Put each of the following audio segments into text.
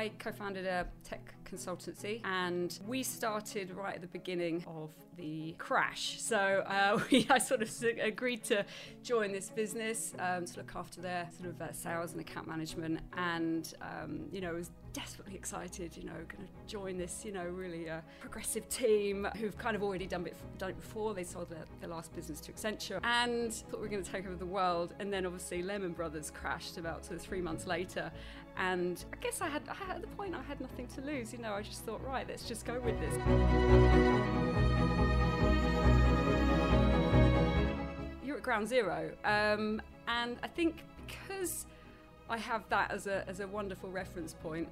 I co-founded a tech consultancy, and we started right at the beginning of the crash. So I sort of agreed to join this business to look after their sort of sales and account management, and you know, I was desperately excited, you know, going to join this, you know, really progressive team who've kind of already done it before. They sold their last business to Accenture and thought we were going to take over the world. And then obviously Lehman Brothers crashed about sort of 3 months later, and I guess I had at the point I had nothing to lose. You know, I just thought, right, let's just go with this. You're at ground zero, and I think because I have that as a wonderful reference point.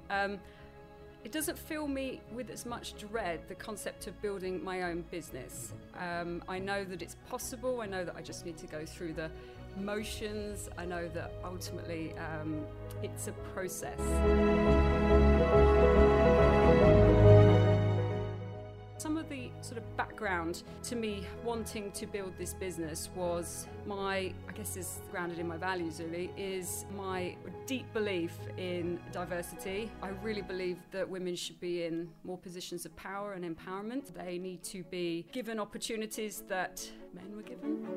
It doesn't fill me with as much dread, the concept of building my own business. I know that it's possible. I know that I just need to go through the motions. I know that ultimately it's a process. Some of the sort of background to me wanting to build this business was my, I guess is grounded in my values really, is my deep belief in diversity. I really believe that women should be in more positions of power and empowerment. They need to be given opportunities that men were given.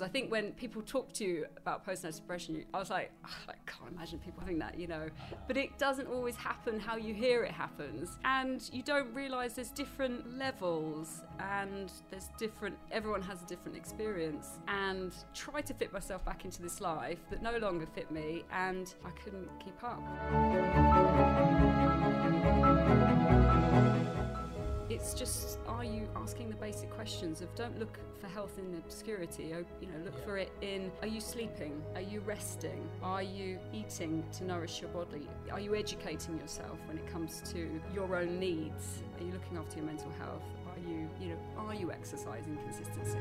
I think when people talk to you about personality suppression, I was like, oh, I can't imagine people having that, you know. But it doesn't always happen how you hear it happens. And you don't realise there's different levels and there's different, everyone has a different experience. And try to fit myself back into this life that no longer fit me, and I couldn't keep up. It's just, are you asking the basic questions of don't look for health in obscurity, you know, look for it in, are you sleeping, are you resting, are you eating to nourish your body, are you educating yourself when it comes to your own needs, are you looking after your mental health, are you, you know, are you exercising consistently?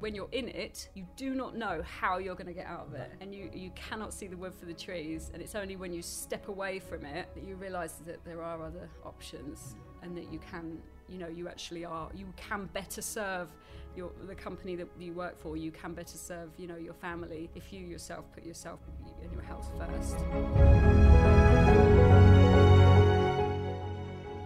When you're in it, you do not know how you're going to get out of it, and you cannot see the wood for the trees, and it's only when you step away from it that you realise that there are other options, and that you can, you know, you actually are, you can better serve the company that you work for, you can better serve, you know, your family if you yourself put yourself and your health first.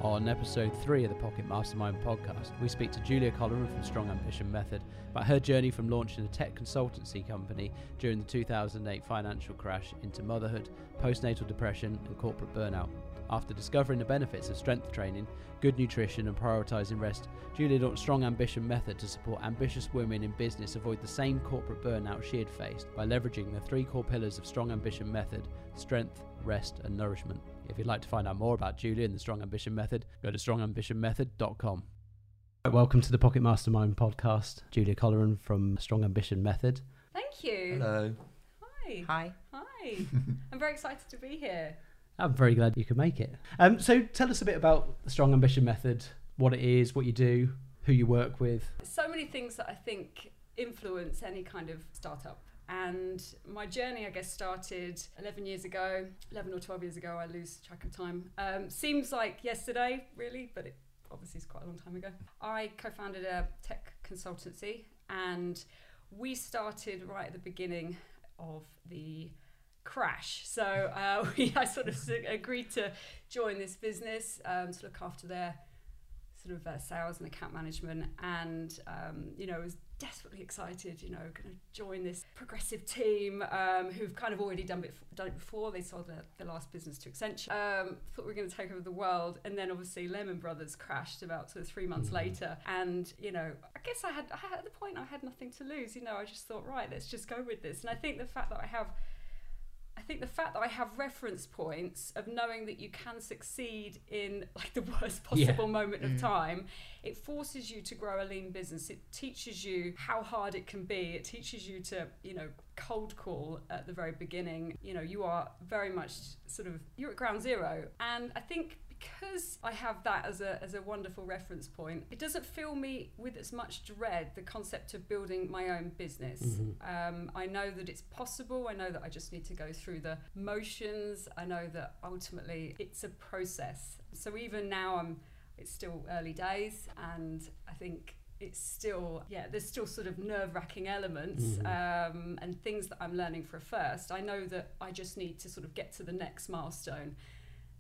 On episode 3 of the Pocket Mastermind podcast, we speak to Julia Colleran from Strong Ambition Method about her journey from launching a tech consultancy company during the 2008 financial crash into motherhood, postnatal depression and corporate burnout. After discovering the benefits of strength training, good nutrition and prioritising rest, Julia launched Strong Ambition Method to support ambitious women in business avoid the same corporate burnout she had faced by leveraging the 3 core pillars of Strong Ambition Method: strength, rest and nourishment. If you'd like to find out more about Julia and the Strong Ambition Method, go to strongambitionmethod.com. Welcome to the Pocket Mastermind podcast, Julia Colleran from Strong Ambition Method. Thank you. Hello. Hi. Hi. Hi. I'm very excited to be here. I'm very glad you could make it. So tell us a bit about the Strong Ambition Method, what it is, what you do, who you work with. So many things that I think influence any kind of startup. And my journey, I guess, started 11 or 12 years ago. I lose track of time. Seems like yesterday, really, but it obviously is quite a long time ago. I co-founded a tech consultancy, and we started right at the beginning of the crash. So I sort of agreed to join this business to look after their sort of sales and account management, and you know, I was desperately excited, you know, going to join this progressive team who've kind of already done it before. They sold their last business to Accenture. Thought we were going to take over the world, and then obviously Lehman Brothers crashed about sort of 3 months later. And you know, I guess I had at the point I had nothing to lose. You know, I just thought, right, let's just go with this. And I think the fact that I have reference points of knowing that you can succeed in like the worst possible moment of time, it forces you to grow a lean business. It teaches you how hard it can be. It teaches you to, you know, cold call at the very beginning. You know, you are very much sort of, you're at ground zero. And I think because I have that as a wonderful reference point, it doesn't fill me with as much dread, the concept of building my own business. I know that it's possible. I know that I just need to go through the motions. I know that ultimately it's a process. So even now, it's still early days, and I think it's still, yeah, there's still sort of nerve-wracking elements and things that I'm learning for a first. I know that I just need to sort of get to the next milestone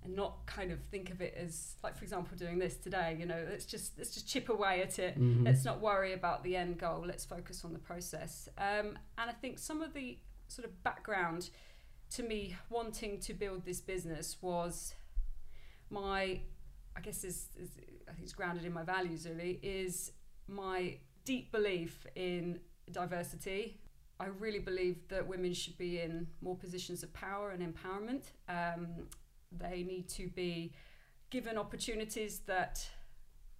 and not kind of think of it as, like, for example, doing this today, you know, let's just chip away at it. Let's not worry about the end goal. Let's focus on the process. And I think some of the sort of background to me wanting to build this business was my, I guess is I think it's grounded in my values really, is my deep belief in diversity. I really believe that women should be in more positions of power and empowerment. They need to be given opportunities that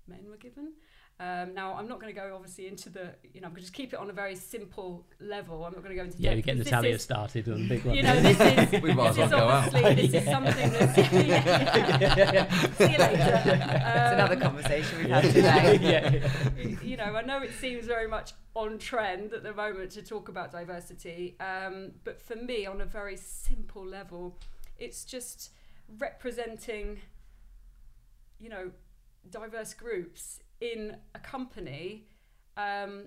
men were given. Now, I'm not going to go obviously into the, you know, I'm going to just keep it on a very simple level. I'm not going to go into depth. Yeah, we're getting the Talia started on the big one. You know, this is something that's, see you later. It's another conversation we've had today. You know, I know it seems very much on trend at the moment to talk about diversity, but for me, on a very simple level, it's just representing, you know, diverse groups in a company that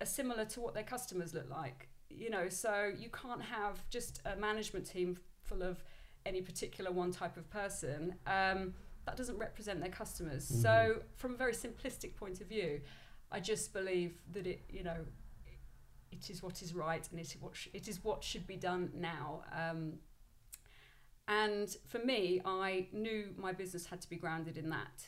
are similar to what their customers look like, you know. So you can't have just a management team full of any particular one type of person. That doesn't represent their customers. So from a very simplistic point of view, I just believe that it, you know, it is what is right and it is what should be done now. And for me, I knew my business had to be grounded in that.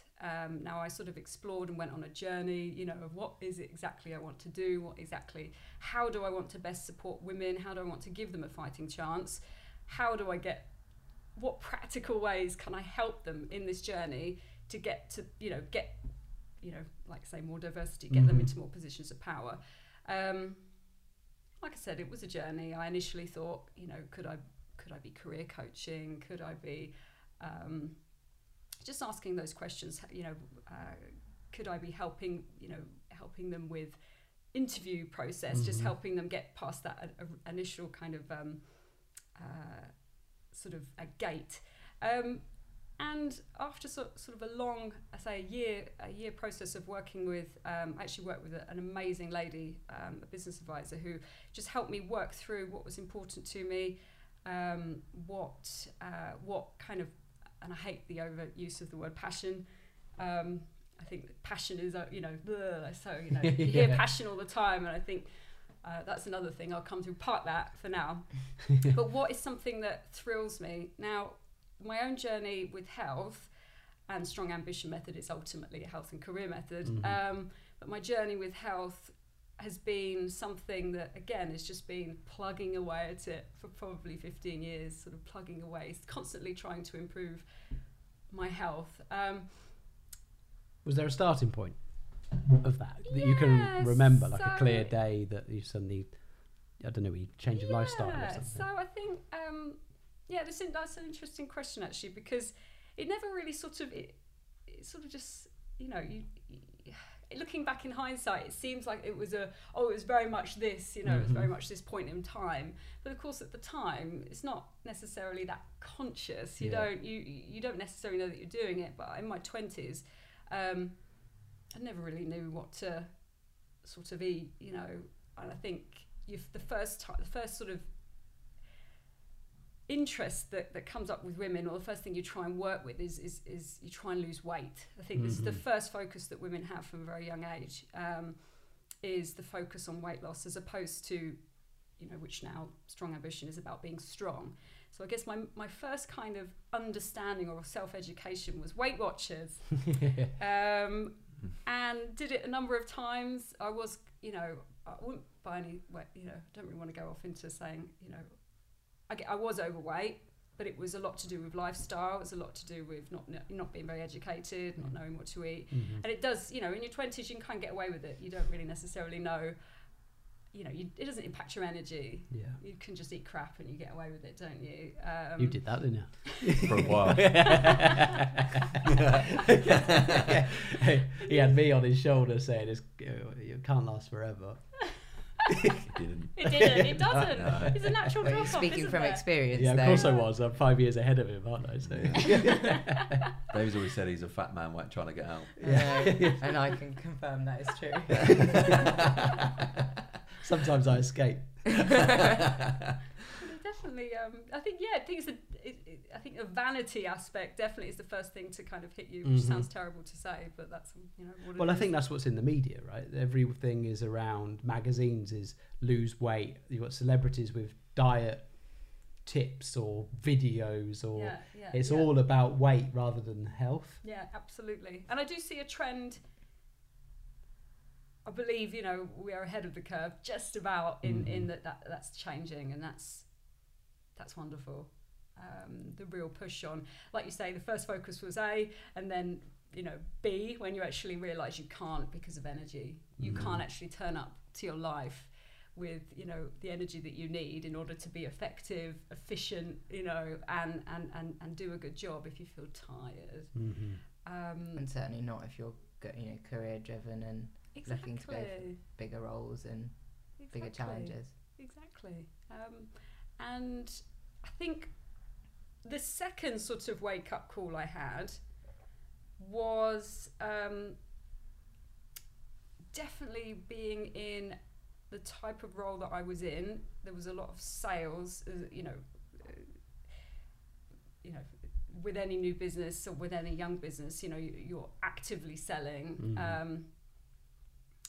Now I sort of explored and went on a journey, you know, of what is it exactly I want to do, what exactly, how do I want to best support women, how do I want to give them a fighting chance, how do I get, what practical ways can I help them in this journey to get to, you know, like say more diversity, get them into more positions of power. Like I said, it was a journey. I initially thought, you know, could I be career coaching? Could I be just asking those questions? You know, could I be helping? You know, helping them with interview process, just helping them get past that initial kind of sort of a gate. And after sort of a long, I say a year process of working with, I actually worked with an amazing lady, a business advisor, who just helped me work through what was important to me. What kind of, and I hate the overuse of the word passion. I think that passion is, you know, so, you know, you hear passion all the time, and I think that's another thing I'll come to, park that for now. But what is something that thrills me? Now, my own journey with health, and Strong Ambition Method is ultimately a health and career method, but my journey with health has been something that, again, has just been plugging away at it for probably 15 years, sort of plugging away, constantly trying to improve my health. Was there a starting point of that you can remember, like a clear day that you suddenly, I don't know, you change your lifestyle or something? So I think, that's an interesting question actually, because it never really sort of, it sort of just, you know, looking back in hindsight, it seems like it was it was very much this, you know, it was very much this point in time. But of course, at the time, it's not necessarily that conscious. You don't necessarily know that you're doing it. But in my 20s, I never really knew what to sort of eat, you know. And I think the first sort of interest that comes up with women, or the first thing you try and work with is you try and lose weight. I think this is the first focus that women have from a very young age, is the focus on weight loss, as opposed to, you know, which now Strong Ambition is about being strong. So I guess my first kind of understanding or self-education was Weight Watchers. And did it a number of times. I was, you know, I wouldn't buy any, you know, I don't really want to go off into saying, you know, I was overweight, but it was a lot to do with lifestyle. It was a lot to do with not being very educated, not knowing what to eat. And it does, you know, in your 20s, you can kind of get away with it. You don't really necessarily know, you know, it doesn't impact your energy. Yeah. You can just eat crap and you get away with it, don't you? You did that, didn't you? For a while. He had me on his shoulder saying, it can't last forever. It doesn't. No. It's a natural drop off. Speaking from experience. Yeah, of course I was. I'm 5 years ahead of him, aren't I? So. Dave's always said he's a fat man trying to get out. Yeah, and I can confirm that is true. Sometimes I escape. Definitely, I think I think the vanity aspect definitely is the first thing to kind of hit you, which sounds terrible to say, but that's what it is. I think that's what's in the media, right? Everything is around magazines is lose weight. You've got celebrities with diet tips or videos, or it's all about weight rather than health. Yeah, absolutely. And I do see a trend. I believe we are ahead of the curve just about in that's changing, and that's wonderful. The real push on, like you say, the first focus was A, and then B, when you actually realize you can't, because of energy, you can't actually turn up to your life with the energy that you need in order to be effective, efficient, and do a good job if you feel tired. And certainly not if you're career driven and looking to go for bigger roles and bigger challenges. Exactly. And I think the second sort of wake-up call I had was definitely being in the type of role that I was in. There was a lot of sales, with any new business or with any young business, you're actively selling.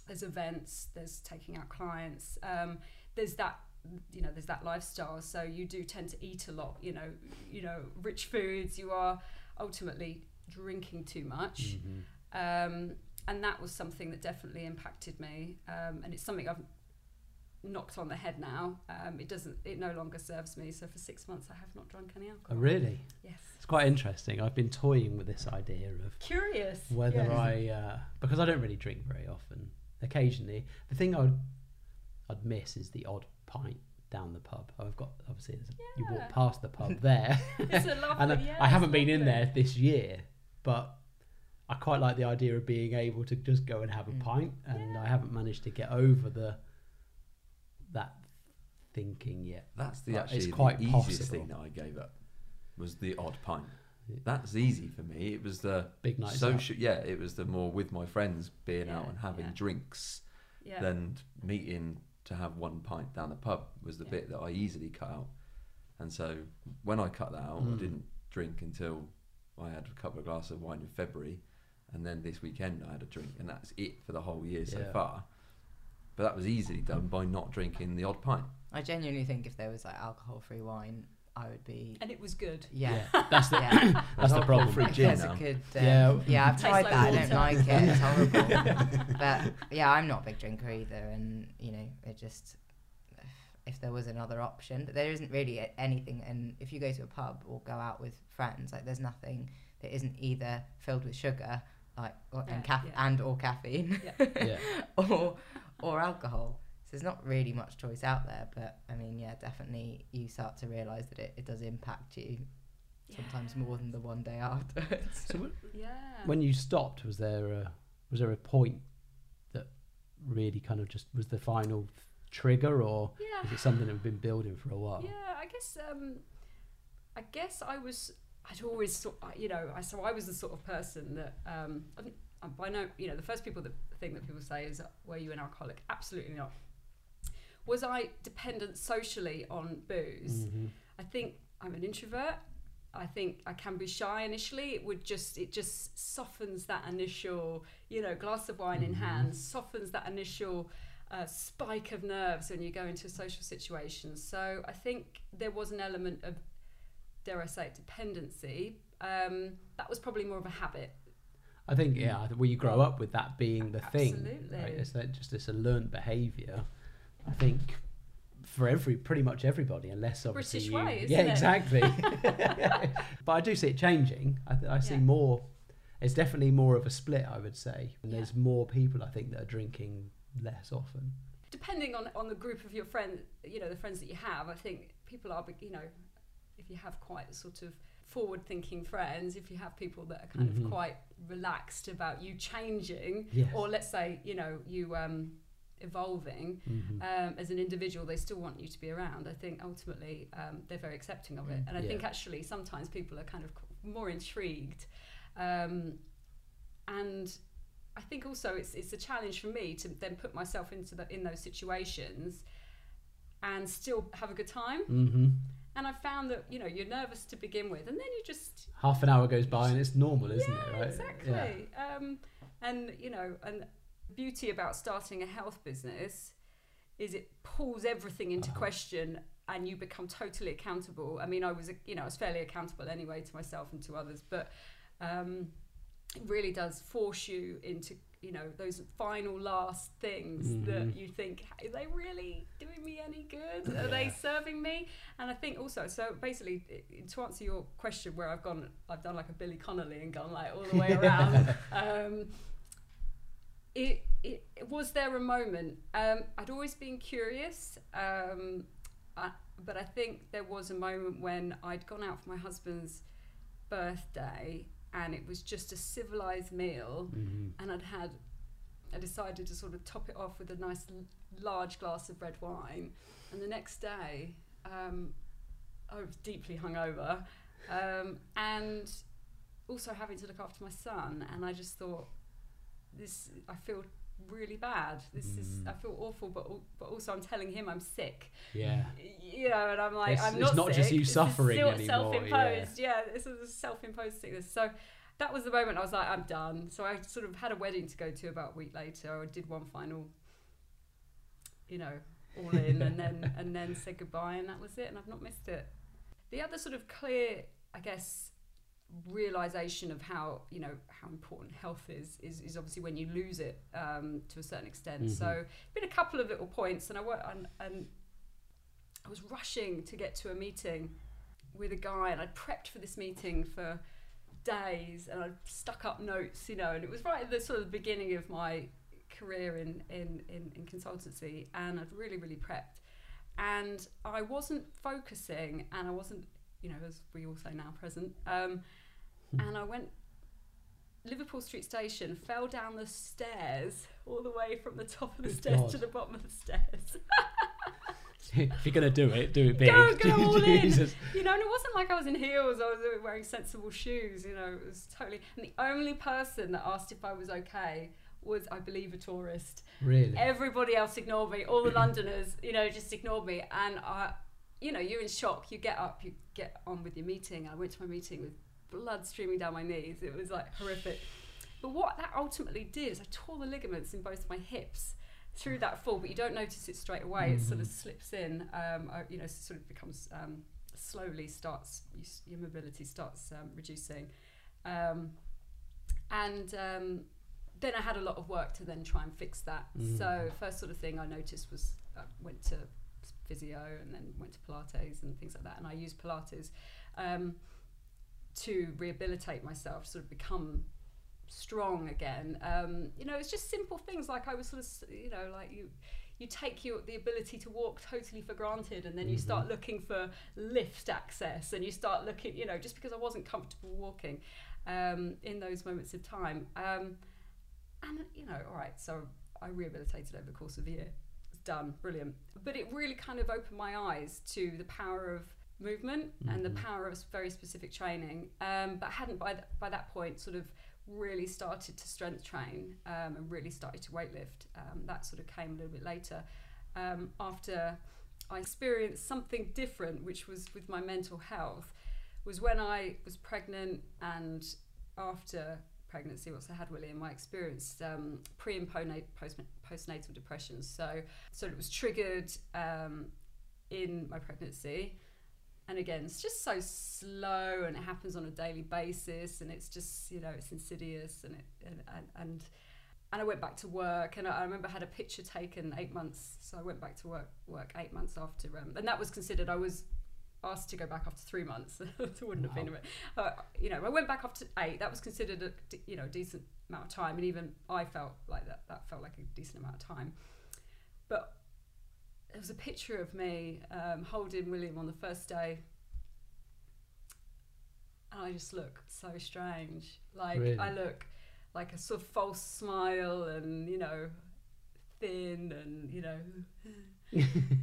There's events, there's taking out clients, there's that there's that lifestyle, so you do tend to eat a lot, rich foods, you are ultimately drinking too much. And that was something that definitely impacted me, and it's something I've knocked on the head now. It no longer serves me, so for 6 months I have not drunk any alcohol. Oh, really? Yes. It's quite interesting. I've been toying with this idea of curious whether I because I don't really drink very often. Occasionally, the thing I'd miss is the odd pint down the pub. I've got, obviously you walk past the pub there. It's a lovely, and I haven't been in there this year, but I quite like the idea of being able to just go and have a pint, and I haven't managed to get over that thinking yet. That's the easiest thing that I gave up was the odd pint. That's easy for me. It was the big night social out. It was the more with my friends, being out and having drinks, than meeting to have one pint down the pub was the bit that I easily cut out. And so when I cut that out, I didn't drink until I had a couple of glasses of wine in February, and then this weekend I had a drink, and that's it for the whole year so far. But that was easily done by not drinking the odd pint. I genuinely think if there was alcohol-free wine, I would be... And it was good. Yeah. That's the, that's the problem. Free gin now. Yeah, I've tried that. I don't like it. It's horrible. But I'm not a big drinker either. And, it just... If there was another option... But there isn't really anything. And if you go to a pub or go out with friends, there's nothing that isn't either filled with sugar or caffeine or alcohol, so there's not really much choice out there. But definitely you start to realize that it does impact you sometimes more than the one day after. When you stopped, was there a point that really kind of just was the final trigger, or is it something that had been building for a while? I guess I'd always I was the sort of person that the first thing that people say is, were you an alcoholic? Absolutely not. Was I dependent socially on booze? I think I'm an introvert. I think I can be shy initially. It just softens that initial, glass of wine in hand, softens that initial spike of nerves when you go into a social situation. So I think there was an element of, dare I say it, dependency. That was probably more of a habit. I think, well, you grow up with that being the thing, right? It's just a learned behaviour. I think for pretty much everybody, unless obviously British way, isn't it? Exactly. But I do see it changing. I see more. It's definitely more of a split, I would say. And there's more people, I think, that are drinking less often. Depending on the group of your friend, the friends that you have, I think people are, if you have quite sort of forward-thinking friends, if you have people that are kind of quite relaxed about you changing, or let's say, you evolving as an individual, they still want you to be around. I think ultimately they're very accepting of it. And I think actually sometimes people are kind of more intrigued. And I think also it's a challenge for me to then put myself into in those situations and still have a good time. And I found that, you know, you're nervous to begin with, and then you just... Half an hour goes by and it's normal, isn't it? Right? Exactly. Yeah. And, you know, and the beauty about starting a health business is it pulls everything into question, and you become totally accountable. I mean, I was fairly accountable anyway to myself and to others, but it really does force you into, you know, those final last things that you think, are they really doing me any good? Are they serving me? And I think also, so basically, to answer your question, where I've done like a Billy Connolly and gone like all the way around. Was there a moment? I'd always been curious, but I think there was a moment when I'd gone out for my husband's birthday, and it was just a civilized meal, and I decided to sort of top it off with a nice large glass of red wine. And the next day, I was deeply hungover, and also having to look after my son. And I just thought, I feel really bad. I feel awful, but also I'm telling him I'm sick. Yeah. You know, and I'm like, I'm not sick. It's not just you suffering anymore. Self-imposed. Yeah. This is a self-imposed sickness. So that was the moment I was like, I'm done. So I sort of had a wedding to go to about a week later. I did one final, you know, all in, and then said goodbye, and that was it. And I've not missed it. The other sort of clear, I guess, realization of how, you know, how important health is obviously when you lose it to a certain extent. So been a couple of little points, and I was rushing to get to a meeting with a guy, and I prepped for this meeting for days, and I stuck up notes, you know, and it was right at the sort of beginning of my career in consultancy, and I'd really prepped, and I wasn't focusing, and I wasn't, you know, as we all say now, present. And I went Liverpool Street Station, fell down the stairs all the way from the top of the stairs to the bottom of the stairs. If you're gonna do it big. Go all in. You know, and it wasn't like I was in heels. I was wearing sensible shoes. You know, it was totally. And the only person that asked if I was okay was, I believe, a tourist. Really. Everybody else ignored me. All the Londoners, you know, just ignored me, and I. You know, you're in shock, you get up, you get on with your meeting. I went to my meeting with blood streaming down my knees. It was like horrific. But what that ultimately did is I tore the ligaments in both my hips through that fall, but you don't notice it straight away. It sort of slips in, you know, sort of becomes, slowly starts, your mobility starts reducing. Then I had a lot of work to then try and fix that. So first sort of thing I noticed was I went to physio, and then went to Pilates and things like that, and I used Pilates to rehabilitate myself, sort of become strong again. You know, it's just simple things, like I was sort of, you know, like you take the ability to walk totally for granted, and then you start looking for lift access, and you start looking, you know, just because I wasn't comfortable walking in those moments of time, and you know, all right, so I rehabilitated over the course of a year. Done, brilliant. But it really kind of opened my eyes to the power of movement and the power of very specific training. But I hadn't by that point sort of really started to strength train and really started to weightlift. That sort of came a little bit later after I experienced something different, which was with my mental health, was when I was pregnant, and after pregnancy, once I had William, I experienced pre and postnatal depression. So it was triggered in my pregnancy, and again, it's just so slow, and it happens on a daily basis, and it's just, you know, it's insidious, and I went back to work, and I remember I had a picture taken 8 months. So I went back to work 8 months after, and that was considered. I was asked to go back after 3 months. It wouldn't have been, you know, I went back after 8. That was considered a, you know, decent amount of time, and even I felt like that felt like a decent amount of time. But there was a picture of me holding William on the first day, and I just looked so strange. Like, really? I look like a sort of false smile, and, you know, thin and, you know,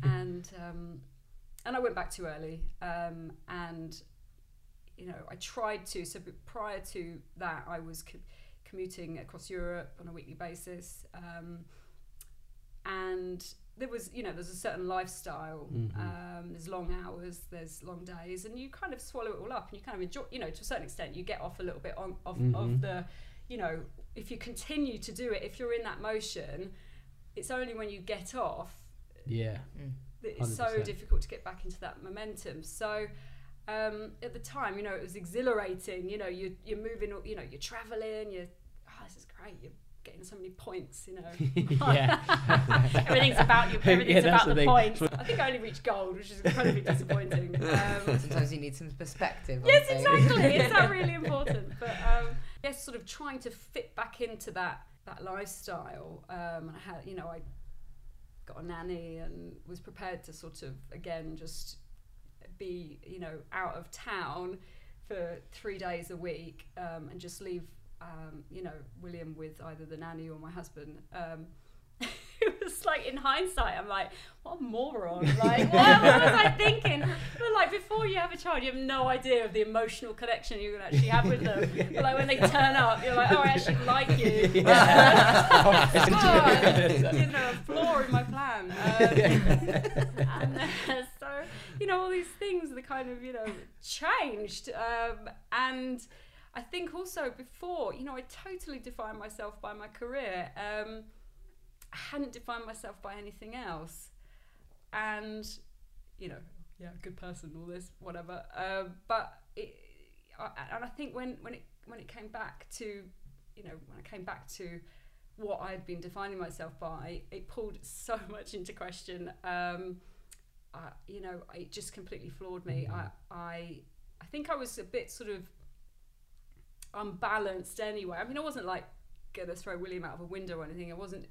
and I went back too early. And, you know, I tried to, so prior to that, I was commuting across Europe on a weekly basis. And there was, you know, there's a certain lifestyle, mm-hmm. There's long hours, there's long days, and you kind of swallow it all up and you kind of enjoy, you know, to a certain extent, you get off a little bit on, off, mm-hmm. of the, you know, if you continue to do it, if you're in that motion, it's only when you get off. Yeah. That it's 100%. So difficult to get back into that momentum. So at the time, you know, it was exhilarating, you know, you're moving, you know, you're traveling, you're, oh, this is great. You're getting so many points, you know. Yeah. Everything's about you. Everything's about the points. I think I only reached gold, which is incredibly disappointing. Sometimes you need some perspective. Yes, exactly. It's not really important. But yes, sort of trying to fit back into that lifestyle. I had, you know, I got a nanny and was prepared to sort of again just be, you know, out of town for 3 days a week, and just leave. You know, William with either the nanny or my husband. It was like, in hindsight, I'm like, what a moron. Like, what was I thinking? But like, before you have a child, you have no idea of the emotional connection you're going to actually have with them. But like, when they turn up, you're like, oh, I actually like you. Yeah. Oh, you know, a flaw in my plan. So, you know, all these things, the kind of, you know, changed. And I think also before, you know, I totally defined myself by my career. I hadn't defined myself by anything else. And, you know, yeah, good person, all this, whatever. But I think when it came back to, you know, when I came back to what I had been defining myself by, it pulled so much into question. You know, it just completely floored me. Mm-hmm. I think I was a bit sort of unbalanced anyway. I mean, I wasn't like gonna throw William out of a window or anything. It wasn't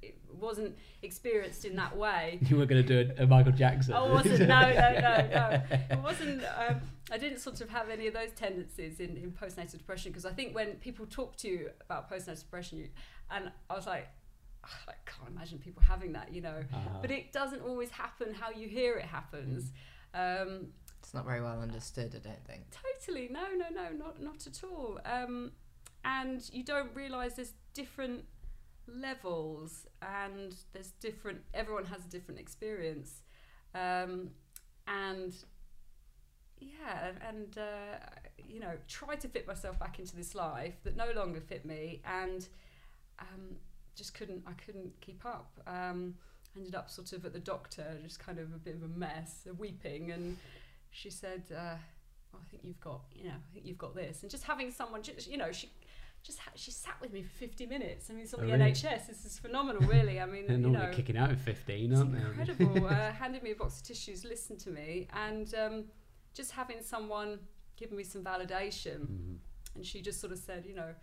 experienced in that way. You were gonna do a Michael Jackson. I wasn't. No. It wasn't. I didn't sort of have any of those tendencies in postnatal depression, because I think when people talk to you about postnatal depression, and I was like, oh, I can't imagine people having that, you know. Uh-huh. But it doesn't always happen how you hear it happens. It's not very well understood, I don't think. Totally, no, not at all. And you don't realise there's different levels, and there's different. Everyone has a different experience, and yeah, and you know, try to fit myself back into this life that no longer fit me, and just couldn't. I couldn't keep up. Ended up sort of at the doctor, just kind of a bit of a mess, weeping and. She said, oh, I think you've got this. And just having someone, you know, she sat with me for 50 minutes. I mean, it's on the NHS. This is phenomenal, really. I mean, they're normally kicking out in 15, aren't they? Incredible. Handed me a box of tissues, listened to me, and just having someone giving me some validation. Mm-hmm. And she just sort of said, you know,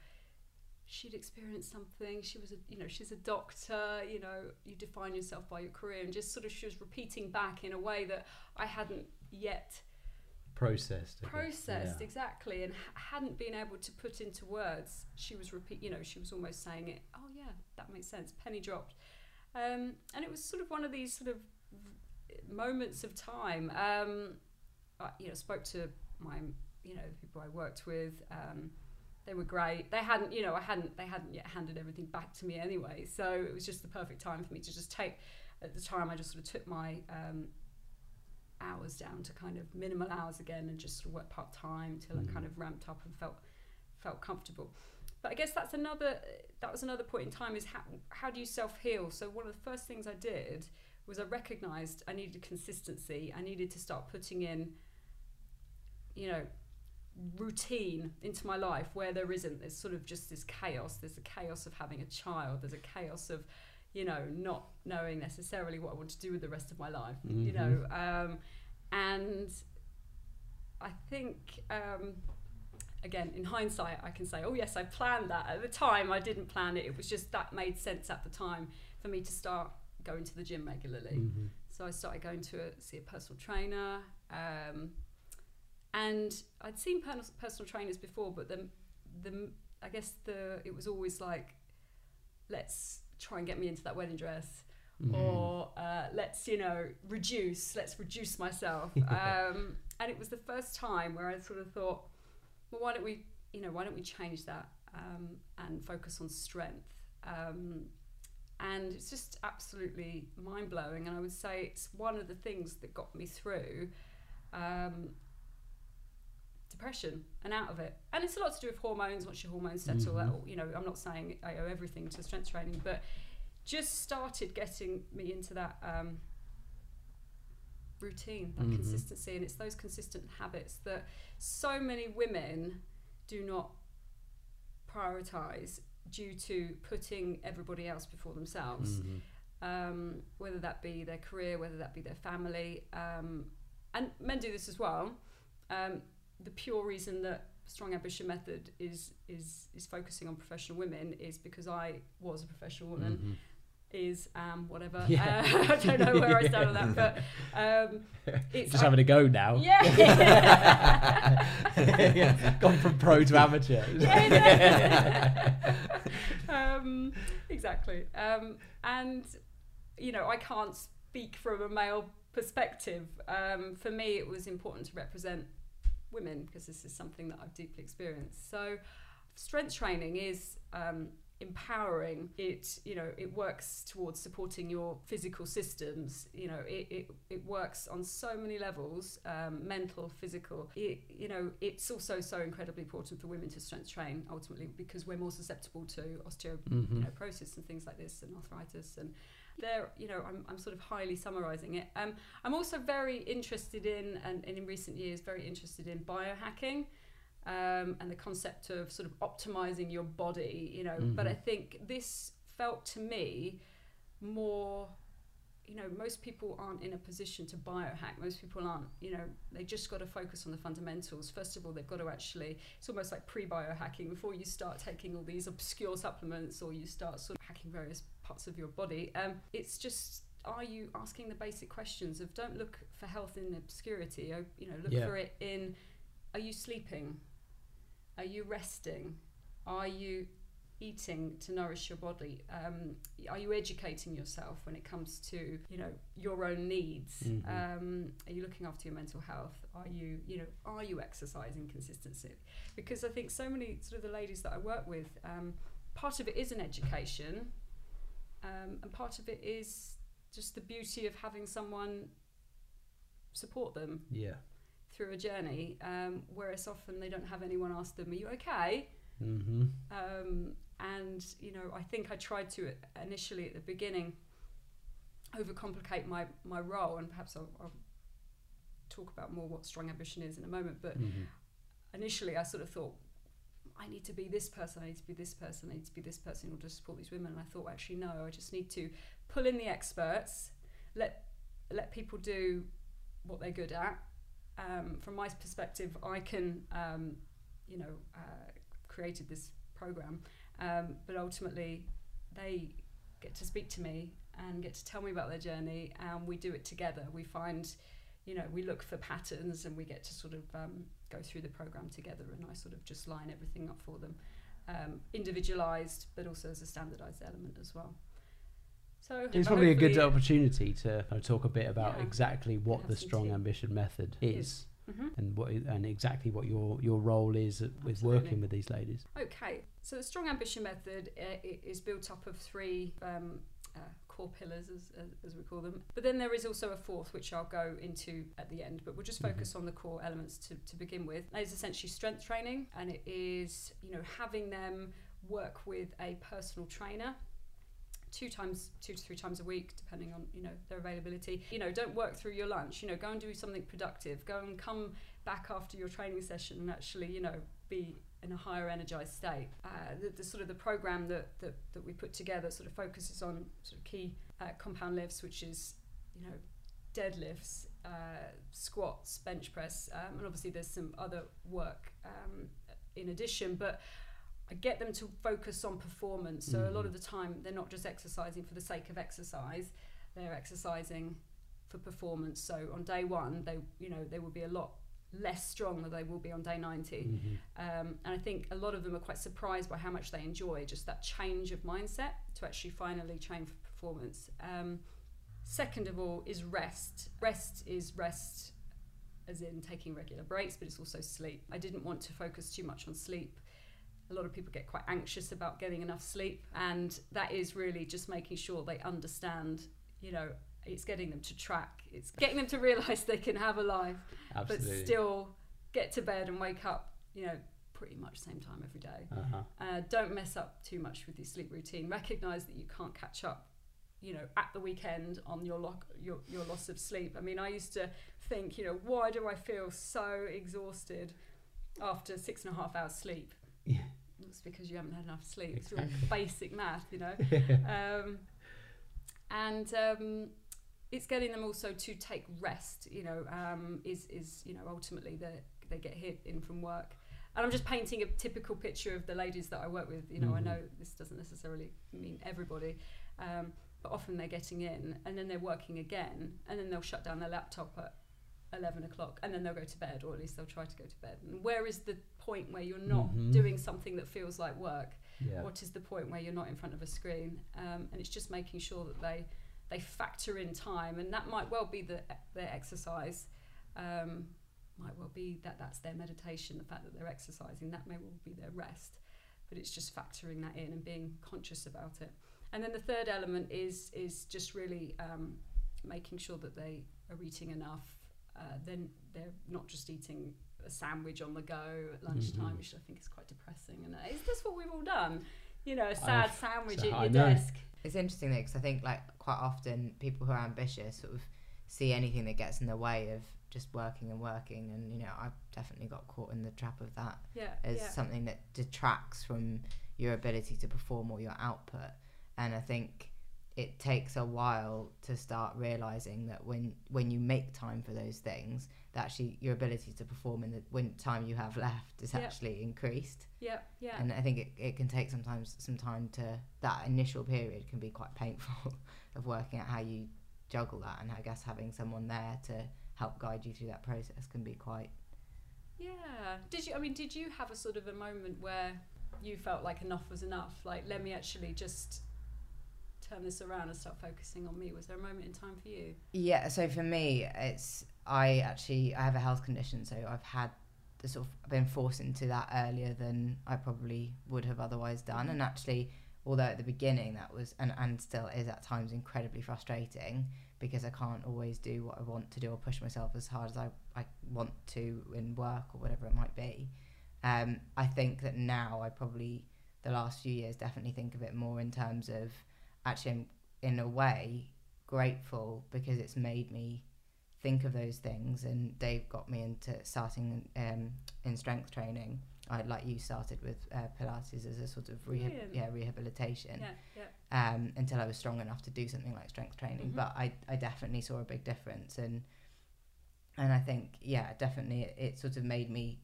she'd experienced something. She was, you know, she's a doctor, you know, you define yourself by your career. And just sort of, she was repeating back in a way that I hadn't yet processed, yeah. Exactly, and hadn't been able to put into words. She was you know, she was almost saying it, oh yeah, that makes sense, penny dropped. And it was sort of one of these sort of moments of time. I, you know, spoke to my, you know, people I worked with. They were great. They hadn't, you know, they hadn't yet handed everything back to me anyway, so it was just the perfect time for me to just take, at the time I just sort of took my hours down to kind of minimal hours again, and just sort of work part time till I kind of ramped up and felt comfortable. But I guess that was another point in time, is how do you self heal? So one of the first things I did was I recognised I needed consistency. I needed to start putting in, you know, routine into my life where there isn't. There's sort of just this chaos. There's the chaos of having a child. There's a chaos of, you know, not knowing necessarily what I want to do with the rest of my life, mm-hmm. you know. And I think, again, in hindsight, I can say, oh yes, I planned that. At the time, I didn't plan it. It was just that made sense at the time for me to start going to the gym regularly. Mm-hmm. So I started going to see a personal trainer. And I'd seen personal trainers before, but I guess it was always like, let's try and get me into that wedding dress, or let's, you know, let's reduce myself. And it was the first time where I sort of thought, well, why don't we change that and focus on strength? And it's just absolutely mind-blowing. And I would say it's one of the things that got me through depression and out of it. And it's a lot to do with hormones. Once your hormones settle, you know, I'm not saying I owe everything to strength training, but just started getting me into that routine, that consistency. And it's those consistent habits that so many women do not prioritize due to putting everybody else before themselves, whether that be their career, whether that be their family, and men do this as well. The pure reason that Strong Ambition Method is focusing on professional women is because I was a professional woman, whatever. I don't know where I stand on that, but it's just having a go now. Yeah. Gone from pro to amateur. Exactly. And you know, I can't speak from a male perspective. For me, it was important to represent women because this is something that I've deeply experienced. So strength training is empowering. It, you know, it works towards supporting your physical systems. You know, it works on so many levels, mental, physical. You know, it's also so incredibly important for women to strength train ultimately because we're more susceptible to osteoporosis and things like this, and arthritis, and there, you know, I'm sort of highly summarizing it. I'm also very interested in, and in recent years, very interested in biohacking, and the concept of sort of optimizing your body, you know, but I think this felt to me more, you know, most people aren't in a position to biohack. Most people aren't, you know, they just got to focus on the fundamentals. First of all, they've got to actually, it's almost like pre-biohacking before you start taking all these obscure supplements or you start sort of hacking various parts of your body. It's just, are you asking the basic questions of, don't look for health in obscurity, you know, look for it in, are you sleeping? Are you resting? Are you eating to nourish your body? Are you educating yourself when it comes to, you know, your own needs? Are you looking after your mental health? Are you, you know, are you exercising consistently? Because I think so many sort of the ladies that I work with, part of it is an education, and part of it is just the beauty of having someone support them through a journey, whereas often they don't have anyone ask them, are you okay? And, you know, I think I tried to initially at the beginning overcomplicate my role, and perhaps I'll talk about more what Strong Ambition is in a moment, but initially I sort of thought, I need to be this person, I need to be this person, I need to be this person in order to support these women. And I thought, actually, no, I just need to pull in the experts, let people do what they're good at. From my perspective, I can, you know, created this program, but ultimately they get to speak to me and get to tell me about their journey, and we do it together. We find, you know, we look for patterns and we get to sort of go through the program together, and I sort of just line everything up for them, individualized, but also as a standardized element as well. So it's probably a good opportunity to kind of talk a bit about exactly what the Strong Ambition Method is. And exactly what your role is with working with these ladies. Okay, so the Strong Ambition Method is built up of three core pillars, as we call them. But then there is also a fourth, which I'll go into at the end. But we'll just focus on the core elements to begin with. That is essentially strength training, and it is, you know, having them work with a personal trainer 2 to 3 times a week, depending on, you know, their availability. You know, don't work through your lunch. You know, go and do something productive. Go and come back after your training session and actually, you know, be in a higher energized state. The sort of the program that we put together sort of focuses on sort of key compound lifts, which is, you know, deadlifts, squats, bench press, and obviously there's some other work in addition, but I get them to focus on performance. So a lot of the time they're not just exercising for the sake of exercise, they're exercising for performance. So on day one, they will be a lot less strong than they will be on day 90. And I think a lot of them are quite surprised by how much they enjoy just that change of mindset to actually finally train for performance. Second of all is rest. Rest is rest as in taking regular breaks, but it's also sleep. I didn't want to focus too much on sleep. A lot of people get quite anxious about getting enough sleep, and that is really just making sure they understand, you know, it's getting them to track, it's getting them to realize they can have a life, absolutely, but still get to bed and wake up, you know, pretty much same time every day. Don't mess up too much with your sleep routine. Recognize that you can't catch up, you know, at the weekend on your loss of sleep. I mean, I used to think, you know, why do I feel so exhausted after 6.5 hours sleep? Yeah, it's because you haven't had enough sleep. Exactly. It's all basic math, you know. It's getting them also to take rest, you know, you know, ultimately they get hit in from work. And I'm just painting a typical picture of the ladies that I work with, you know. I know this doesn't necessarily mean everybody, but often they're getting in and then they're working again, and then they'll shut down their laptop at 11 o'clock, and then they'll go to bed, or at least they'll try to go to bed. And where is the point where you're not doing something that feels like work? What is the point where you're not in front of a screen? And it's just making sure that they factor in time, and that might well be their exercise, might well be that's their meditation, the fact that they're exercising, that may well be their rest, but it's just factoring that in and being conscious about it. And then the third element is just really making sure that they are eating enough. Then they're not just eating a sandwich on the go at lunchtime, which I think is quite depressing. And is this what we've all done? You know, a sad sandwich at your desk. It's interesting though, because I think like quite often people who are ambitious sort of see anything that gets in their way of just working and working. And you know, I've definitely got caught in the trap of that something that detracts from your ability to perform or your output. And I think it takes a while to start realizing that when you make time for those things, that actually your ability to perform in the time you have left is actually increased. And I think it can take sometimes some time to, that initial period can be quite painful of working out how you juggle that, and I guess having someone there to help guide you through that process can be quite. Did you have a sort of a moment where you felt like enough was enough? Like, let me actually just turn this around and start focusing on me. Was there a moment in time for you? Yeah, so for me, it's I have a health condition, so I've had the sort of been forced into that earlier than I probably would have otherwise done. And actually, although at the beginning that was and still is at times incredibly frustrating, because I can't always do what I want to do or push myself as hard as I want to in work or whatever it might be. I think that now I probably the last few years definitely think of it more in terms of, actually, I'm in a way grateful, because it's made me think of those things, and they've got me into starting in strength training. Like you started with Pilates as a sort of rehabilitation until I was strong enough to do something like strength training. But I definitely saw a big difference, and I think definitely it sort of made me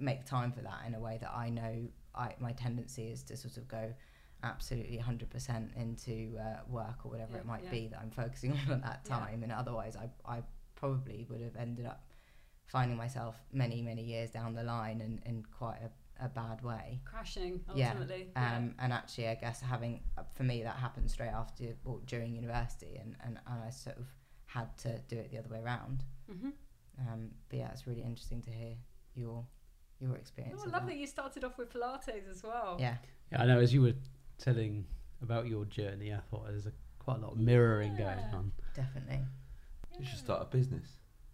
make time for that in a way that I know my tendency is to sort of go absolutely 100% into work or whatever it might be that I'm focusing on at that time. And otherwise I probably would have ended up finding myself many years down the line in quite a bad way, crashing ultimately. And actually I guess having, for me, that happened straight after or during university, and I sort of had to do it the other way around. But yeah, it's really interesting to hear your experience. I love that you started off with Pilates as well. I know, as you were telling about your journey, I thought there's quite a lot of mirroring going on. Definitely. You should start a business.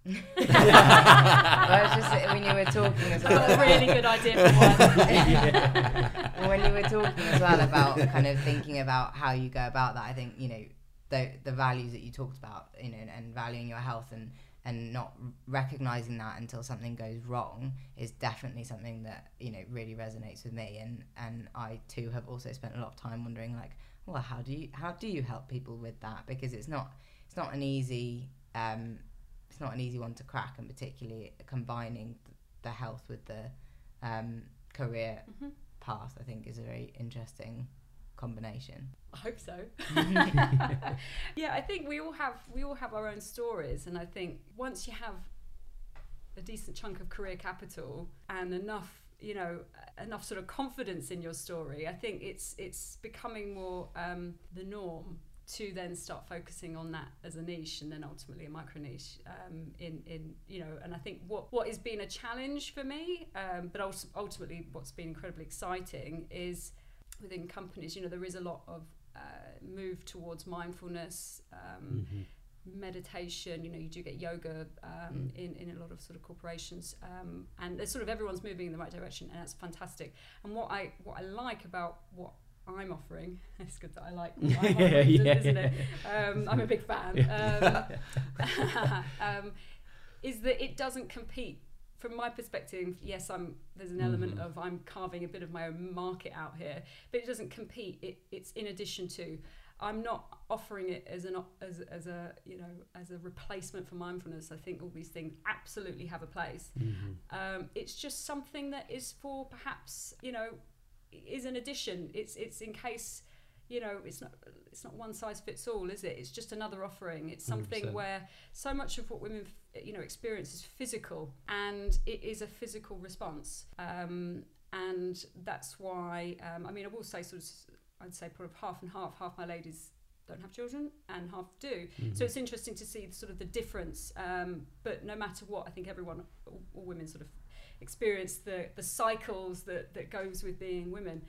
Well, it's just when you were talking as well. That's a really good idea for one. When you were talking as well about kind of thinking about how you go about that, I think, you know, the values that you talked about, you know, and valuing your health and not recognizing that until something goes wrong is definitely something that, you know, really resonates with me. And I too have also spent a lot of time wondering, like, well, how do you help people with that? Because it's not an easy one to crack, and particularly combining the health with the career path, I think, is a very interesting combination. I hope so. Yeah, I think we all have our own stories, and I think once you have a decent chunk of career capital and enough sort of confidence in your story, I think it's becoming more the norm to then start focusing on that as a niche and then ultimately a micro niche in you know, and I think what has been a challenge for me, but also ultimately what's been incredibly exciting is within companies, you know, there is a lot of move towards mindfulness, meditation, you know, you do get yoga in a lot of sort of corporations, and there's sort of everyone's moving in the right direction, and that's fantastic. And what I like about what I'm offering, it's good that I like what I'm offering, isn't it? I'm a big fan. Is that it doesn't compete. From my perspective, yes, there's an element of I'm carving a bit of my own market out here, but it doesn't compete. It's in addition to. I'm not offering it as a replacement for mindfulness. I think all these things absolutely have a place. It's just something that is for perhaps, you know, is an addition. It's in case, you know, it's not one size fits all, is it? It's just another offering. It's something 100%. Where so much of what women, you know, experience is physical, and it is a physical response. And that's why, I mean, I will say sort of, I'd say probably half and half. Half my ladies don't have children and half do. So it's interesting to see sort of the difference. But no matter what, I think everyone, all women sort of experience the cycles that goes with being women.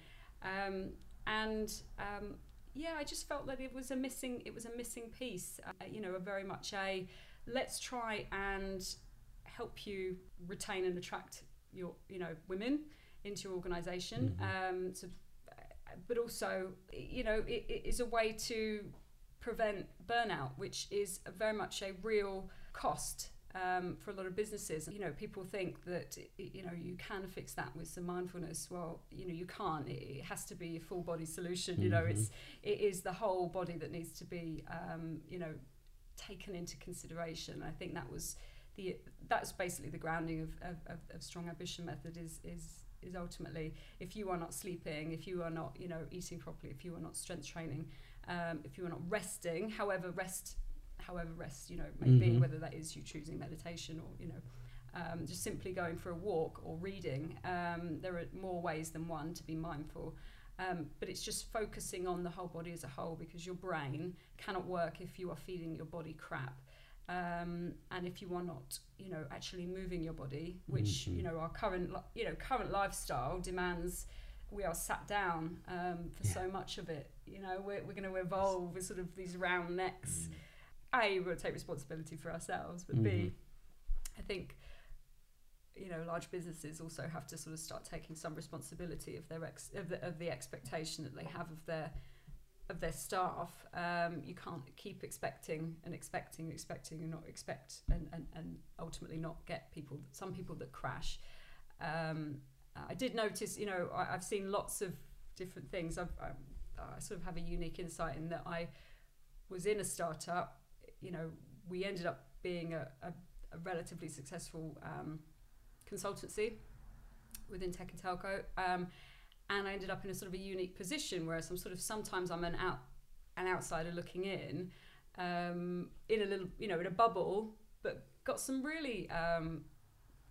Yeah, I just felt that it was a missing piece. You know, a very much a let's try and help you retain and attract your, you know, women into your organisation. But also, you know, it is a way to prevent burnout, which is very much a real cost for a lot of businesses. You know, people think that, you know, you can fix that with some mindfulness. Well, you know, you can't. It has to be a full body solution. You know, it is the whole body that needs to be, you know, taken into consideration. I think that's basically the grounding of Strong Ambition Method is ultimately, if you are not sleeping, if you are not, you know, eating properly, if you are not strength training, if you are not resting, however rest, you know, may be, whether that is you choosing meditation or, you know, just simply going for a walk or reading, there are more ways than one to be mindful. But it's just focusing on the whole body as a whole, because your brain cannot work if you are feeding your body crap. And if you are not, you know, actually moving your body, which, you know, our current lifestyle demands, we are sat down for so much of it. You know, we're going to evolve with sort of these round necks. A, we'll take responsibility for ourselves, but B, I think, you know, large businesses also have to sort of start taking some responsibility of their of the expectation that they have of their staff. You can't keep expecting and not expect and ultimately not get people, some people that crash. I did notice, you know, I've seen lots of different things. I sort of have a unique insight in that I was in a startup, you know, we ended up being a relatively successful consultancy within tech and telco. And I ended up in a sort of a unique position, whereas I'm sort of sometimes I'm an outsider looking in a little, you know, in a bubble, but got some really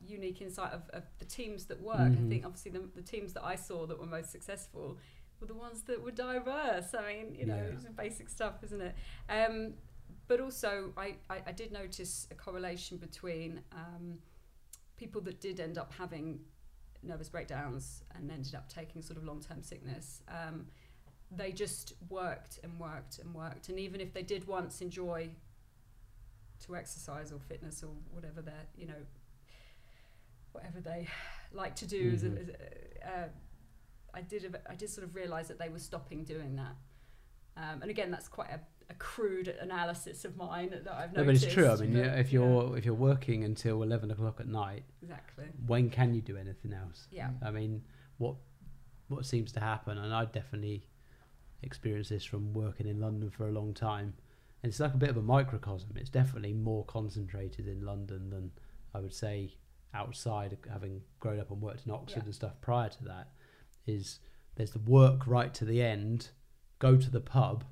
unique insight of the teams that work. I think obviously the teams that I saw that were most successful were the ones that were diverse. I mean, you know, it's basic stuff, isn't it? But also I did notice a correlation between people that did end up having nervous breakdowns and ended up taking sort of long-term sickness. They just worked. And even if they did once enjoy to exercise or fitness or whatever they're, you know, whatever they like to do, I did sort of realise that they were stopping doing that. And again, that's quite a crude analysis of mine that I've noticed. No, but it's true. I mean, but, if you're working until 11 o'clock at night, exactly, when can you do anything else? Yeah. I mean, what seems to happen, and I definitely experienced this from working in London for a long time, and it's like a bit of a microcosm. It's definitely more concentrated in London than I would say outside, having grown up and worked in Oxford and stuff prior to that. Is there's the work right to the end, go to the pub,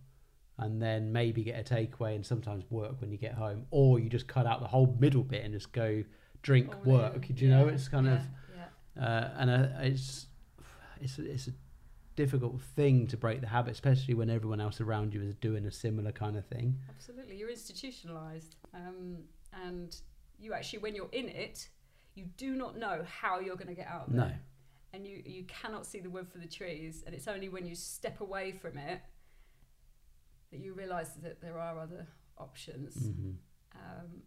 and then maybe get a takeaway and sometimes work when you get home, or you just cut out the whole middle bit and just go drink, all work in. Do you know, it's kind of and it's a difficult thing to break the habit, especially when everyone else around you is doing a similar kind of thing. Absolutely. You're institutionalized, and you actually, when you're in it, you do not know how you're going to get out of it. No. And you cannot see the wood for the trees, and it's only when you step away from it that you realize that there are other options. Mm-hmm.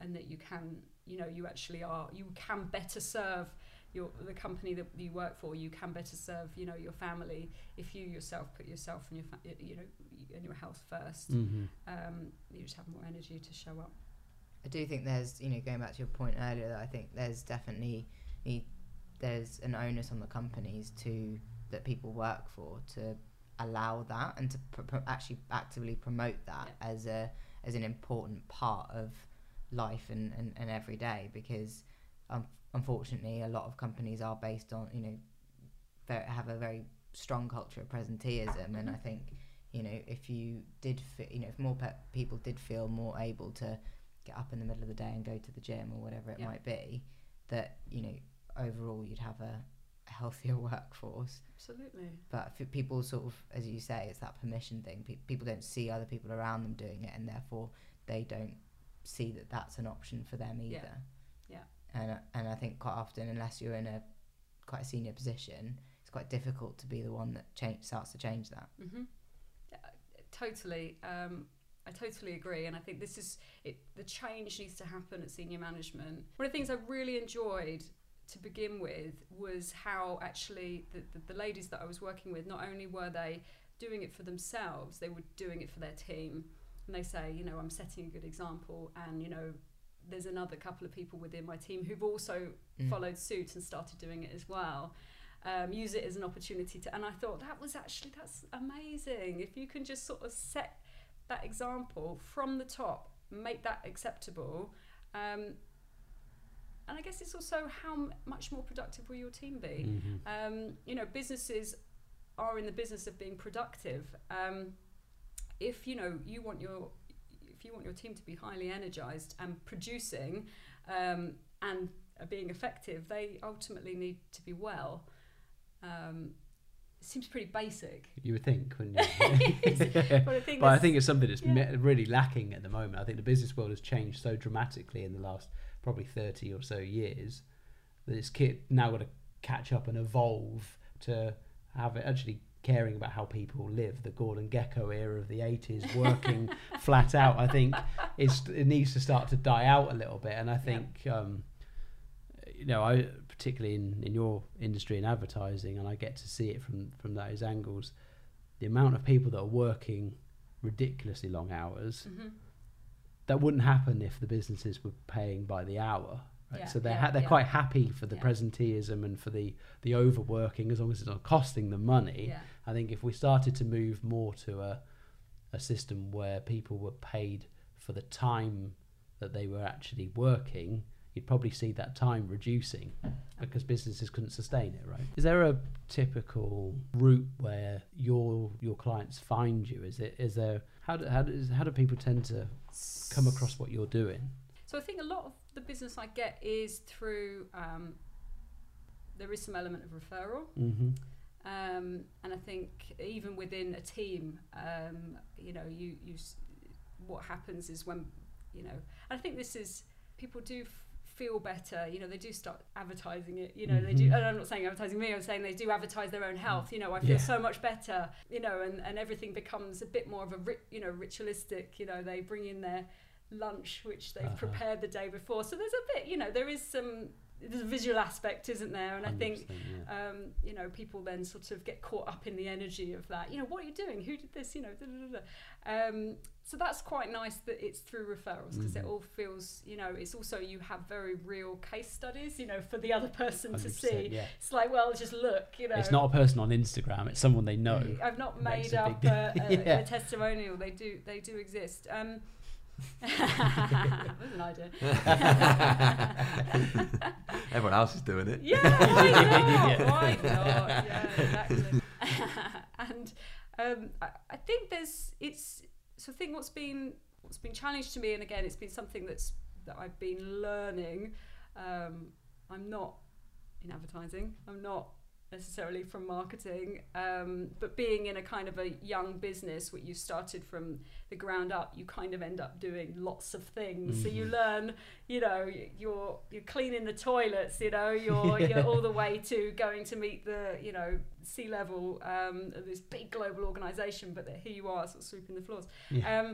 And that you can, you actually are, you can better serve the company that you work for. You can better serve, your family, if you yourself put yourself and your health first. Mm-hmm. You just have more energy to show up. I do think there's, going back to your point earlier, that I think there's definitely there's an onus on the companies that people work for to allow that and to actually actively promote that, yeah, as an important part of life and every day, because unfortunately a lot of companies are based on, have a very strong culture of presenteeism, and I think, if you did, if more people did feel more able to get up in the middle of the day and go to the gym or whatever it yeah. might be, that, overall you'd have a healthier workforce. Absolutely. But for people, sort of, as you say, it's that permission thing. People don't see other people around them doing it, and therefore they don't see that that's an option for them either. Yeah. Yeah. And I think quite often, unless you're in quite a senior position, it's quite difficult to be the one that starts to change that. Mm-hmm. Totally. I totally agree, and I think this is it. The change needs to happen at senior management. One of the things I really enjoyed to begin with was how actually the ladies that I was working with, not only were they doing it for themselves, they were doing it for their team. And they say, I'm setting a good example, and there's another couple of people within my team who've also followed suit and started doing it as well. Use it as an opportunity to, and I thought that's amazing. If you can just sort of set that example from the top, make that acceptable, and I guess it's also how much more productive will your team be. Mm-hmm. Businesses are in the business of being productive. If you want your team to be highly energized and producing and being effective, they ultimately need to be well. It seems pretty basic. You would think, wouldn't you? But I think it's something that's yeah. really lacking at the moment. I think the business world has changed so dramatically in the last probably 30 or so years that it's now got to catch up and evolve to have it actually caring about how people live. The Gordon Gekko era of the 80s, working flat out, I think it needs to start to die out a little bit. And I think, yeah. I particularly in your industry in advertising, and I get to see it from those angles, the amount of people that are working ridiculously long hours, mm-hmm. that wouldn't happen if the businesses were paying by the hour. Right? Yeah, so they're quite happy for the yeah. presenteeism and for the overworking, as long as it's not costing them money. Yeah. I think if we started to move more to a system where people were paid for the time that they were actually working, you'd probably see that time reducing because businesses couldn't sustain it, right? Is there a typical route where your clients find you? How do people tend to come across what you're doing? So I think a lot of the business I get is through, there is some element of referral. Mm-hmm. And I think even within a team, what happens is when, I think this is, people do feel better, they do start advertising it, mm-hmm. they do, and I'm not saying advertising me, I'm saying they do advertise their own health, I feel yeah. so much better, and everything becomes a bit more of a, ritualistic, they bring in their lunch, which they've uh-huh. prepared the day before. So there's a bit, there's a visual aspect, isn't there? And I think, yeah. People then sort of get caught up in the energy of that, what are you doing? Who did this? So that's quite nice that it's through referrals, because mm-hmm. it all feels, it's also, you have very real case studies, for the other person to see. Yeah. It's like, well, just look, It's not a person on Instagram, it's someone they know. I've not made up a testimonial, they do exist. That was an idea. Everyone else is doing it. Yeah, why not? Yeah, exactly. And I think what's been challenged to me, and again, it's been something that I've been learning. I'm not in advertising. I'm not necessarily from marketing, but being in a kind of a young business where you started from the ground up, you kind of end up doing lots of things. Mm-hmm. So you learn, you know, you're cleaning the toilets, you know, you're all the way to going to meet the, you know, C-level of this big global organization, but here you are sort of sweeping the floors. Yeah.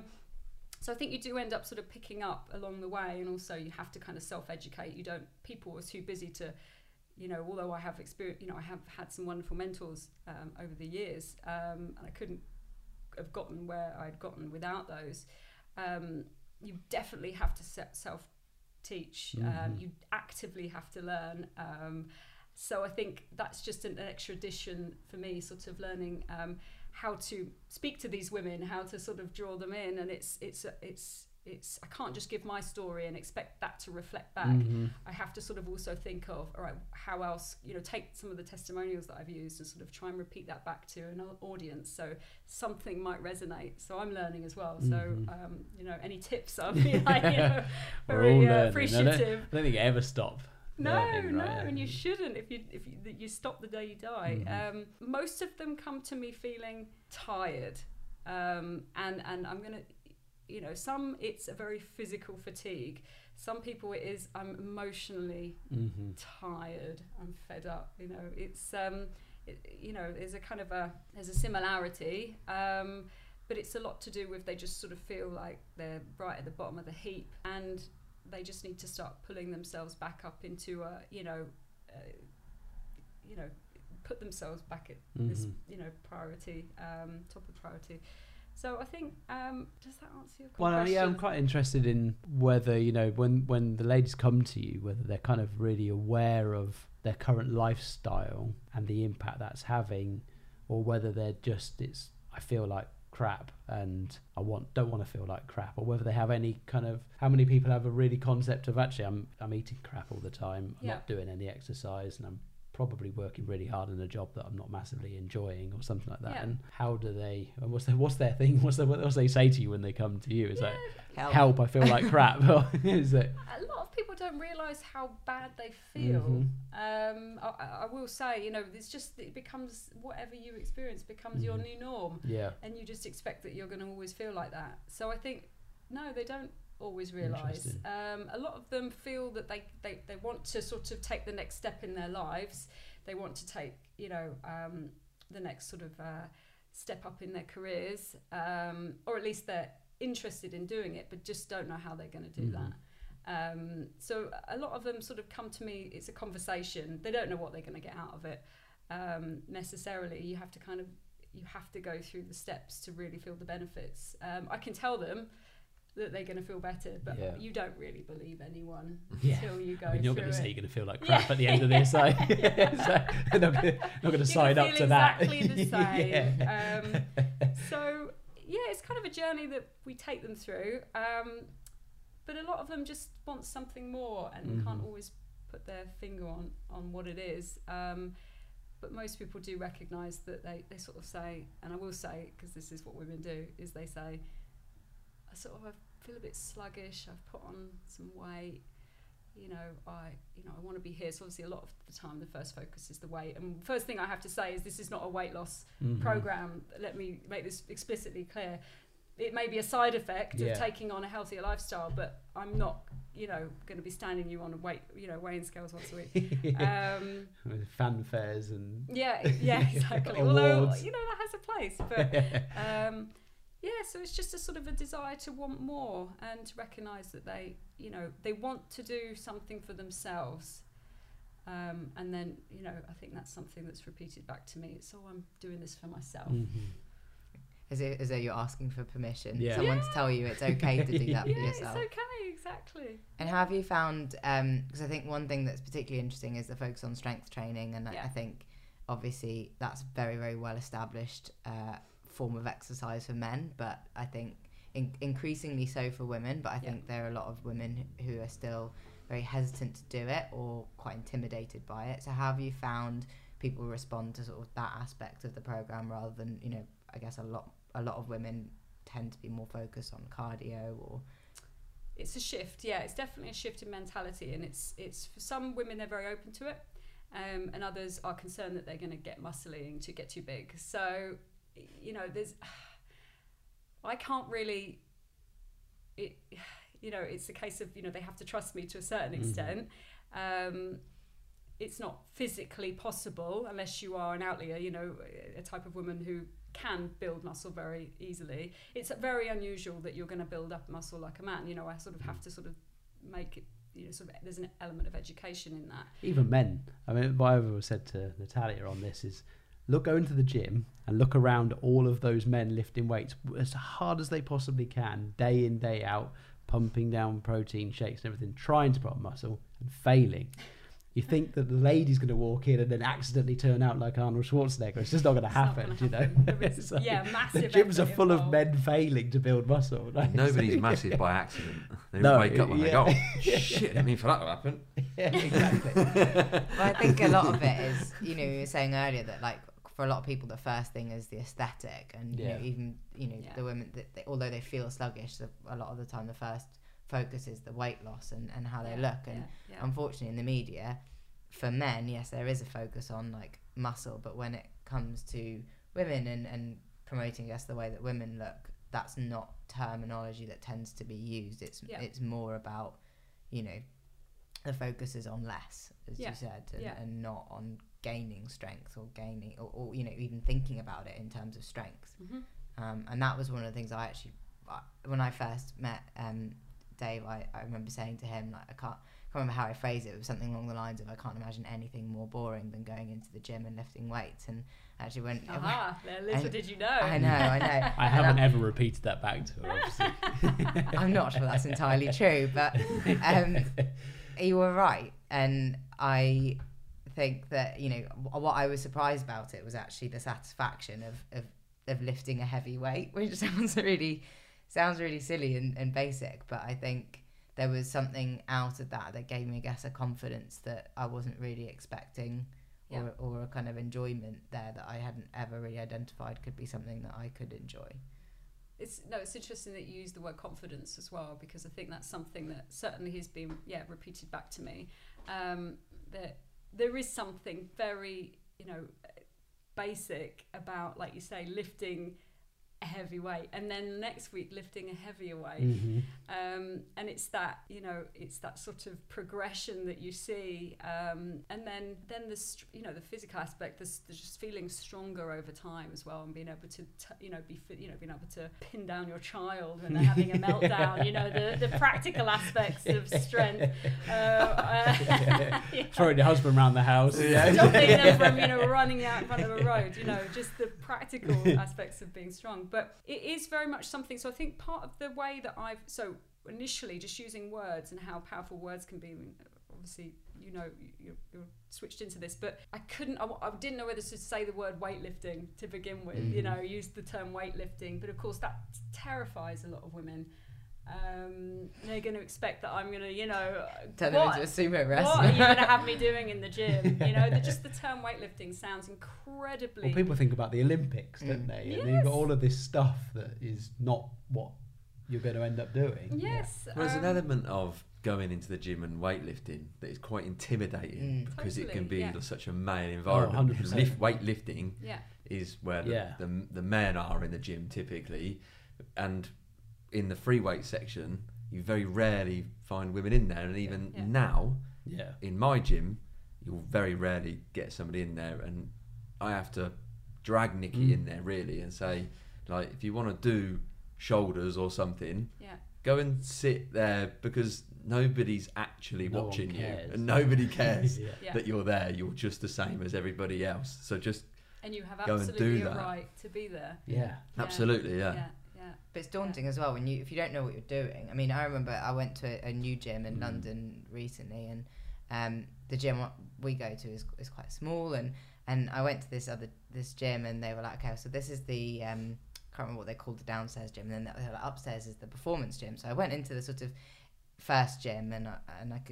So I think you do end up sort of picking up along the way, and also you have to kind of self-educate. You don't, people are too busy to, you know, although I have experience, you know, I have had some wonderful mentors over the years, and I couldn't have gotten where I'd gotten without those. You definitely have to self-teach. Mm-hmm. You actively have to learn. So I think that's just an extra addition for me, sort of learning how to speak to these women, how to sort of draw them in, and it's I can't just give my story and expect that to reflect back. Mm-hmm. I have to sort of also think of, all right, how else, you know, take some of the testimonials that I've used and sort of try and repeat that back to an audience, so something might resonate. So I'm learning as well. Mm-hmm. So you know, any tips, I'll be like, you know, very appreciative. I don't think you ever stop. No, learning, right? No, and you shouldn't. If you stop the day you die. Mm-hmm. Most of them come to me feeling tired, and I'm gonna. You know, some it's a very physical fatigue. Some people it is, I'm emotionally mm-hmm. tired. I'm fed up. You know, it's you know, there's a kind of a similarity, but it's a lot to do with they just sort of feel like they're right at the bottom of the heap, and they just need to start pulling themselves back up into a you know, put themselves back at mm-hmm. this, you know, priority, top of priority. So I think, does that answer your question? Well, yeah, I'm quite interested in whether, you know, when the ladies come to you, whether they're kind of really aware of their current lifestyle and the impact that's having, or whether they're just, it's, I feel like crap and I don't want to feel like crap, or whether they have any kind of, how many people have a really concept of, actually, I'm eating crap all the time, I'm not doing any exercise, and I'm probably working really hard in a job that I'm not massively enjoying, or something like that. Yeah. And how do they? And what's their thing? What they say to you when they come to you? Is like, help! I feel like crap. Is it? A lot of people don't realise how bad they feel. Mm-hmm. I will say, you know, it's just it becomes whatever you experience becomes mm-hmm. your new norm. Yeah. And you just expect that you're going to always feel like that. So I think no, they don't always realise. A lot of them feel that they want to sort of take the next step in their lives. They want to take, you know, the next sort of step up in their careers, or at least they're interested in doing it, but just don't know how they're going to do mm-hmm. that. So a lot of them sort of come to me, it's a conversation. They don't know what they're going to get out of it necessarily. You have to go through the steps to really feel the benefits. I can tell them that they're going to feel better, but you don't really believe anyone until you go. I mean, you're going to say you're going to feel like crap at the end of this, so not going to sign up to exactly that. Exactly the same. So yeah, it's kind of a journey that we take them through, but a lot of them just want something more and mm-hmm. can't always put their finger on what it is. But most people do recognise that they sort of say, and I will say, because this is what women do, is they say, I feel a bit sluggish, I've put on some weight, I want to be here. So obviously a lot of the time the first focus is the weight, and first thing I have to say is this is not a weight loss mm-hmm. program. Let me make this explicitly clear. It may be a side effect of taking on a healthier lifestyle, but I'm not going to be standing you on a weight, weighing scales once a week. With fanfares and exactly. Although that has a place, but yeah, so it's just a sort of a desire to want more and to recognise that they want to do something for themselves. And then, I think that's something that's repeated back to me. It's, I'm doing this for myself. Mm-hmm. As though you're asking for permission. Yeah. Someone to tell you it's okay to do that for yourself. Yeah, it's okay, exactly. And have you found, because I think one thing that's particularly interesting is the focus on strength training. And I think, obviously, that's very, very well established form of exercise for men, but I think increasingly so for women, but I think there are a lot of women who are still very hesitant to do it or quite intimidated by it. So how have you found people respond to sort of that aspect of the program, rather than, I guess a lot of women tend to be more focused on cardio? Or it's a shift, it's definitely a shift in mentality, and it's for some women they're very open to it, and others are concerned that they're going to get muscling to get too big. So, you know, there's, I can't really, it, you know, it's a case of, you know, they have to trust me to a certain extent. It's not physically possible unless you are an outlier, you know, a type of woman who can build muscle very easily. It's very unusual that you're going to build up muscle like a man. You know, I sort of have to sort of make it, you know, sort of, there's an element of education in that. Even men. I mean, what I always said to Natalia on this is, look, go into the gym and look around all of those men lifting weights as hard as they possibly can, day in, day out, pumping down protein shakes and everything, trying to put up muscle and failing. You think that the lady's going to walk in and then accidentally turn out like Arnold Schwarzenegger. It's just not going to happen, you know. It's like, yeah, massive. The gyms are full of men failing to build muscle. Right? Nobody's massive by accident. They wake up and they go, oh, shit, I didn't mean for that to happen. Yeah, exactly. Well, I think a lot of it is, you know, you were saying earlier that, like, for a lot of people, the first thing is the aesthetic. And, you know, even, you know, the women, they, although they feel sluggish, a lot of the time the first focus is the weight loss and how they look. And unfortunately in the media, for men, yes, there is a focus on like muscle, but when it comes to women and promoting the way that women look, that's not terminology that tends to be used. It's more about, you know, the focus is on less, as you said, and not on gaining strength or gaining or you know, even thinking about it in terms of strength. And that was one of the things I actually, when I first met Dave, I remember saying to him, like, I can't remember how I phrased it, it was something along the lines of, I can't imagine anything more boring than going into the gym and lifting weights. And actually when little did you know. I know I haven't ever repeated that back to her, obviously. I'm not sure that's entirely true, but you were right. And I think that, you know, what I was surprised about it was actually the satisfaction of lifting a heavy weight, which sounds really silly and basic, but I think there was something out of that that gave me, I guess, a confidence that I wasn't really expecting, or a kind of enjoyment there that I hadn't ever really identified could be something that I could enjoy. It's interesting that you use the word confidence as well, because I think that's something that certainly has been repeated back to me, that there is something very, you know, basic about, like you say, lifting a heavy weight, and then next week lifting a heavier weight. And it's that, you know, it's that sort of progression that you see, and then the, you know, the physical aspect, the just feeling stronger over time as well, and being able to being able to pin down your child when they're having a meltdown. You know, the practical aspects of strength. Throwing your husband around the house, stopping them from, you know, running out in front of a road. You know, just the practical aspects of being strong. But it is very much something. So I think part of the way that I've, so initially just using words and how powerful words can be, obviously, you know, you're switched into this, but I didn't know whether to say the word weightlifting to begin with, you know, use the term weightlifting, but of course that terrifies a lot of women. They're going to expect that I'm going to, you know, turn them into a sumo wrestler. What are you going to have me doing in the gym? You know, just the term weightlifting sounds incredibly... Well, people think about the Olympics, don't they? And you've got all of this stuff that is not what you're going to end up doing. Yes. Yeah. Well, there's an element of going into the gym and weightlifting that is quite intimidating, because totally, it can be such a male environment. Oh, 100%. Weightlifting is where the men are in the gym typically, and... in the free weight section, you very rarely find women in there, and even now, in my gym, you'll very rarely get somebody in there, and I have to drag Nikki in there really and say, like, if you want to do shoulders or something, go and sit there, because nobody's actually watching you, and nobody cares that you're there. You're just the same as everybody else, so just and you have absolutely a right to be there. Yeah, absolutely. Yeah. But it's daunting as well when if you don't know what you're doing. I mean, I remember I went to a new gym in London recently, and the gym we go to is quite small, and I went to this gym, and they were like, okay, so this is the I can't remember what they called the downstairs gym, and then they were like, upstairs is the performance gym. So I went into the sort of first gym, and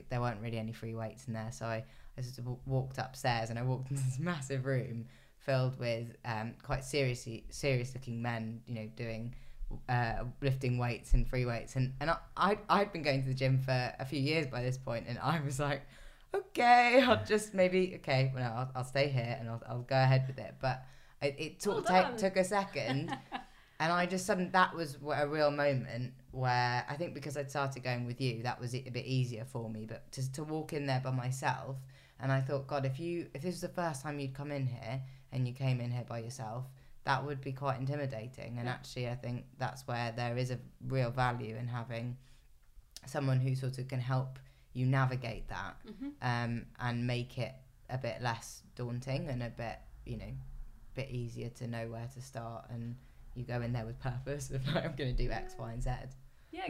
there weren't really any free weights in there, so I sort of walked upstairs, and I walked into this massive room filled with quite serious looking men, you know, doing lifting weights and free weights, and I'd been going to the gym for a few years by this point, and I was like, okay, I'll just maybe, okay, well, I'll stay here and I'll go ahead with it. But it took a second. And I just suddenly, that was a real moment where I think because I'd started going with you, that was a bit easier for me. But to walk in there by myself, and I thought, God, if this was the first time you'd come in here and you came in here by yourself, that would be quite intimidating. And actually, I think that's where there is a real value in having someone who sort of can help you navigate that, and make it a bit less daunting and a bit, a bit easier to know where to start. And you go in there with purpose of like, I'm going to do X, Y, and Z. Yeah,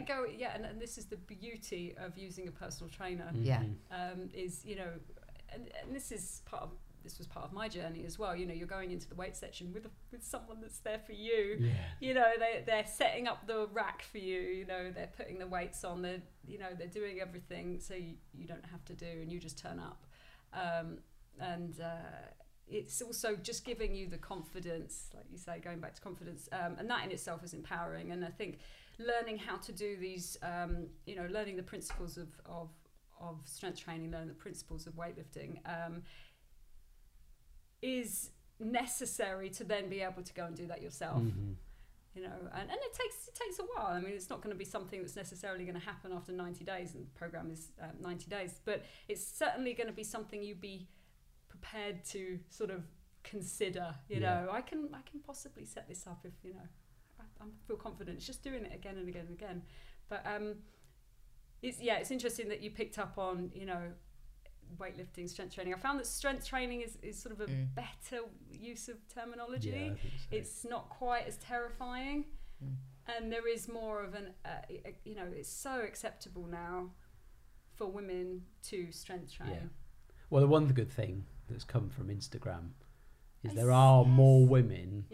and this is the beauty of using a personal trainer. Yeah, is and this was part of my journey as well. You're going into the weight section with someone that's there for you. Yeah. They're setting up the rack for you. They're putting the weights on. They're doing everything, so you don't have to do, and you just turn up. It's also just giving you the confidence, like you say, going back to confidence, and that in itself is empowering. And I think learning how to do these, learning the principles of strength training, learning the principles of weightlifting, is necessary to then be able to go and do that yourself. Mm-hmm. And it takes a while. I mean, it's not going to be something that's necessarily going to happen after 90 days, and the program is 90 days, but it's certainly going to be something you'd be prepared to sort of consider. I can possibly set this up if I feel confident. It's just doing it again and again and again. But it's interesting that you picked up on weightlifting, strength training. I found that strength training is sort of a better use of terminology. Yeah, I think so. It's not quite as terrifying, and there is more of an it's so acceptable now for women to strength train. Yeah. Well, the one good thing that's come from Instagram is there are more women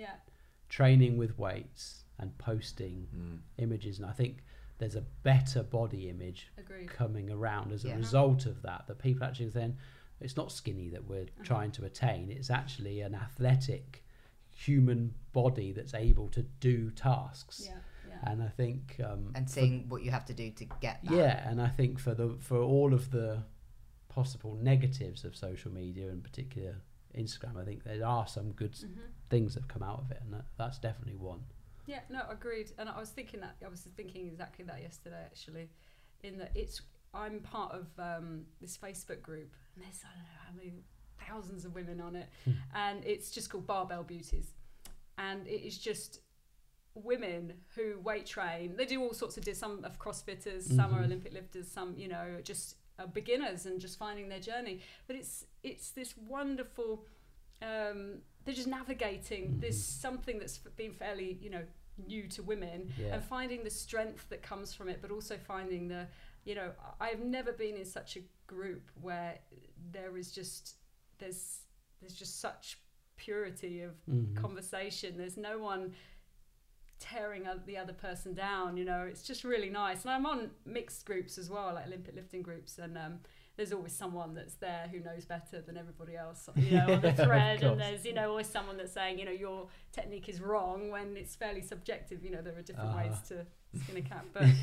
training with weights and posting images, and I think there's a better body image coming around as a result of that. The people actually then, it's not skinny that we're trying to attain, it's actually an athletic human body that's able to do tasks. And I think and seeing what you have to do to get that. And I think for all of the possible negatives of social media, in particular Instagram, I think there are some good things that have come out of it, and that's definitely one. Yeah, no, agreed. And I was thinking exactly that yesterday, actually, in that I'm part of this Facebook group, and there's I don't know how many thousands of women on it, and it's just called Barbell Beauties, and it is just women who weight train. They do all sorts of some of CrossFitters, some are Olympic lifters, some just beginners, and just finding their journey. But it's this wonderful they're just navigating this something that's been fairly new to women, and finding the strength that comes from it, but also finding the I've never been in such a group where there's just such purity of conversation. There's no one tearing the other person down. It's just really nice. And I'm on mixed groups as well, like Olympic lifting groups, and there's always someone that's there who knows better than everybody else on the thread. And there's always someone that's saying your technique is wrong, when it's fairly subjective. There are different ways to skin a cat, but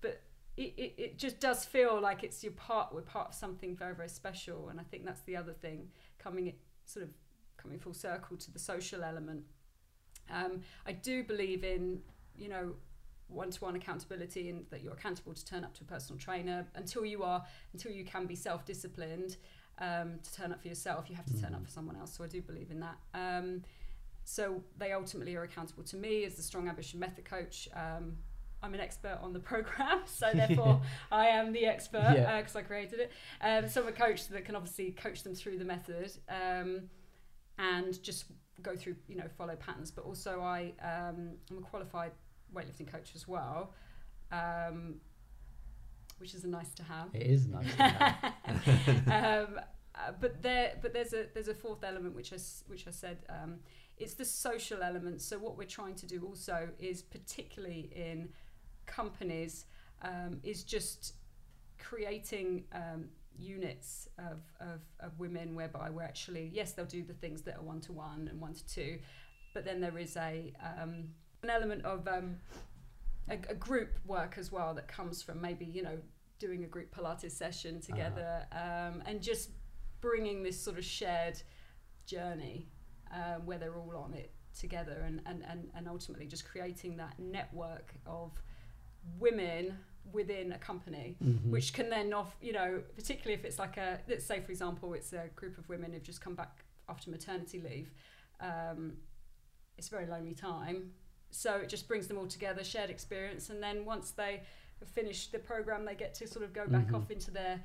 but it just does feel like we're part of something very, very special. And I think that's the other thing, coming full circle to the social element. I do believe in one-to-one accountability, and that you're accountable to turn up to a personal trainer until you can be self-disciplined to turn up for yourself. You have to turn up for someone else. So I do believe in that. So they ultimately are accountable to me as the Strong Ambition Method coach. I'm an expert on the program, so therefore I am the expert because I created it. So I'm a coach that can obviously coach them through the method, and just go through, follow patterns. But also I'm a qualified weightlifting coach as well, which is nice to have. It is nice to have. But there's a fourth element, which I said, it's the social element. So what we're trying to do also is, particularly in companies, is just creating units of women, whereby we're actually, yes, they'll do the things that are 1-to-1 and 1-to-2, but then there is an element of a group work as well that comes from maybe doing a group Pilates session together, and just bringing this sort of shared journey where they're all on it together, and ultimately just creating that network of women within a company, mm-hmm. which can then particularly if it's like a, let's say for example it's a group of women who've just come back after maternity leave, it's a very lonely time, so it just brings them all together, shared experience, and then once they have finished the program they get to sort of go back mm-hmm. off into their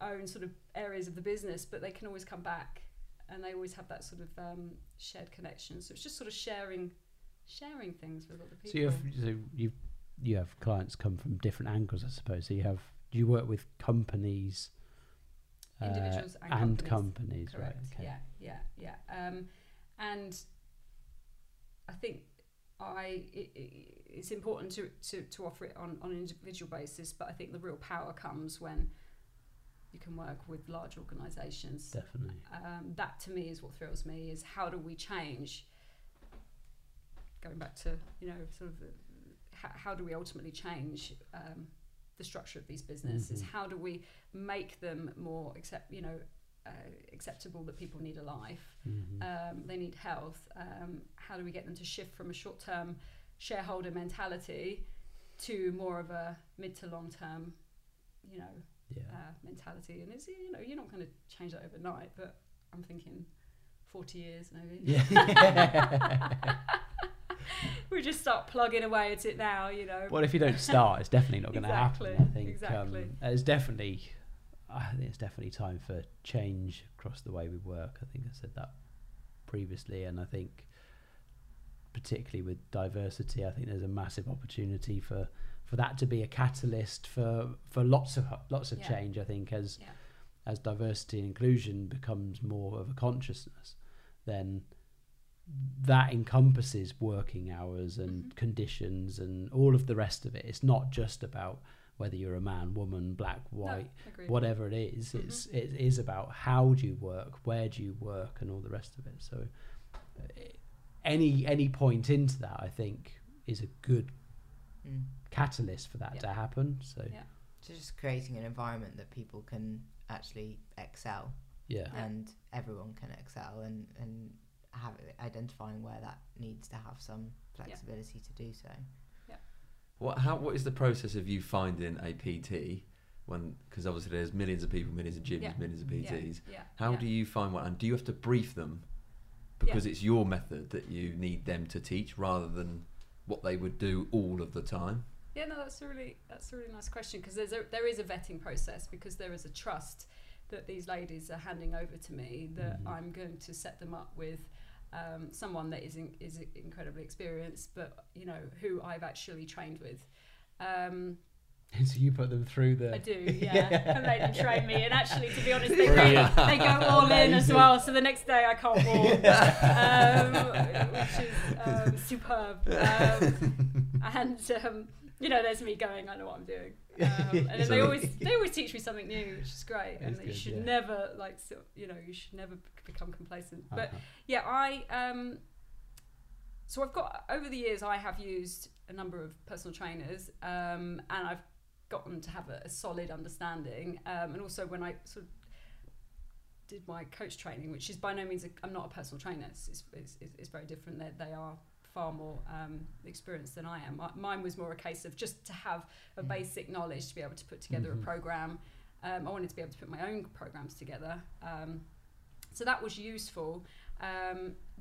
own sort of areas of the business, but they can always come back and they always have that sort of shared connection. So it's just sort of sharing things with other people. So you have clients come from different angles, I suppose. So do you work with companies, individuals and companies, correct. Right? Okay. Yeah. And I think it's important to offer it on an individual basis, but I think the real power comes when you can work with large organisations. Definitely. That to me is what thrills me, is how do we change, going back to, sort of how do we ultimately change the structure of these businesses? Mm-hmm. How do we make them more acceptable that people need a life, mm-hmm. They need health. How do we get them to shift from a short-term shareholder mentality to more of a mid to long-term, mentality? And it's, you're not going to change that overnight, but I'm thinking 40 years maybe. Yeah. We just start plugging away at it now, Well, if you don't start, it's definitely not going to happen. I think it's definitely time for change across the way we work. I think I said that previously, and I think particularly with diversity, I think there's a massive opportunity for that to be a catalyst for lots of change. I think as diversity and inclusion becomes more of a consciousness, then that encompasses working hours and mm-hmm. conditions and all of the rest of it. It's not just about whether you're a man, woman, black, white, whatever it is. Mm-hmm. It is about how do you work, where do you work, and all the rest of it. So any point into that, I think, is a good catalyst for that to happen. So just creating an environment that people can actually excel. Yeah. And everyone can excel and identifying where that needs to have some flexibility to do so. Yeah. What is the process of you finding a PT? Because obviously there's millions of people, millions of gyms, millions of PTs. Yeah. Yeah. How do you find one? And do you have to brief them? Because it's your method that you need them to teach rather than what they would do all of the time. Yeah, no, that's a really nice question, because there is a vetting process, because there is a trust that these ladies are handing over to me, that mm-hmm. I'm going to set them up with someone that is incredibly experienced, but who I've actually trained with. So you put them through the... I do, yeah. And they do train me. And actually, to be honest, they go all in as well. So the next day I can't walk, which is superb. There's me going, I know what I'm doing. And they always teach me something new, which is great. And you should never you should never become complacent. But so I've got, over the years, I have used a number of personal trainers, and I've gotten to have a solid understanding. And also when I sort of did my coach training, which is by no means, I'm not a personal trainer. It's very different. They are far more experienced than I am. Mine was more a case of just to have a basic knowledge to be able to put together mm-hmm. a program. I wanted to be able to put my own programs together. So that was useful.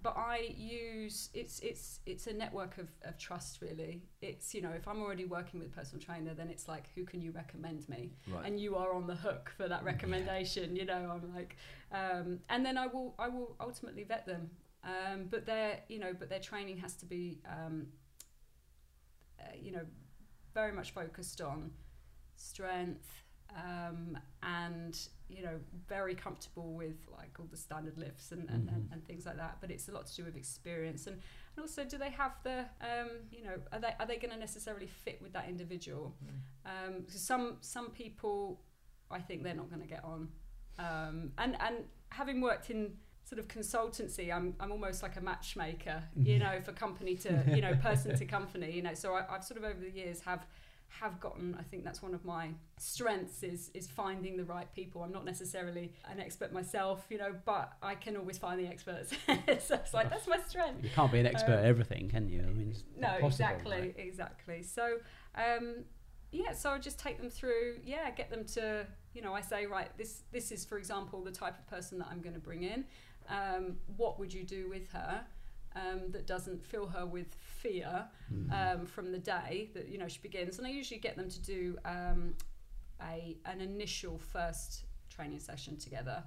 But I use, it's a network of trust, really. It's, if I'm already working with a personal trainer, then it's like, who can you recommend me? Right. And you are on the hook for that recommendation, I'm like, and then I will ultimately vet them. But their training has to be, very much focused on strength, and, very comfortable with like all the standard lifts and things like that. But it's a lot to do with experience. And also, do they have the, are they going to necessarily fit with that individual? Mm. 'Cause some people, I think they're not going to get on. And having worked in sort of consultancy, I'm almost like a matchmaker, for company to person to company, so I've sort of over the years have have gotten. I think that's one of my strengths is finding the right people. I'm not necessarily an expert myself, you know, but I can always find the experts. So it's like, that's my strength. You can't be an expert at everything, can you? I mean, it's not possible, right? Exactly. So yeah, so I just take them through, get them to, you know, I say, right, this is, for example, the type of person that I'm going to bring in. What would you do with her that doesn't fill her with fear from the day that, you know, she begins? And I usually get them to do an initial first training session together,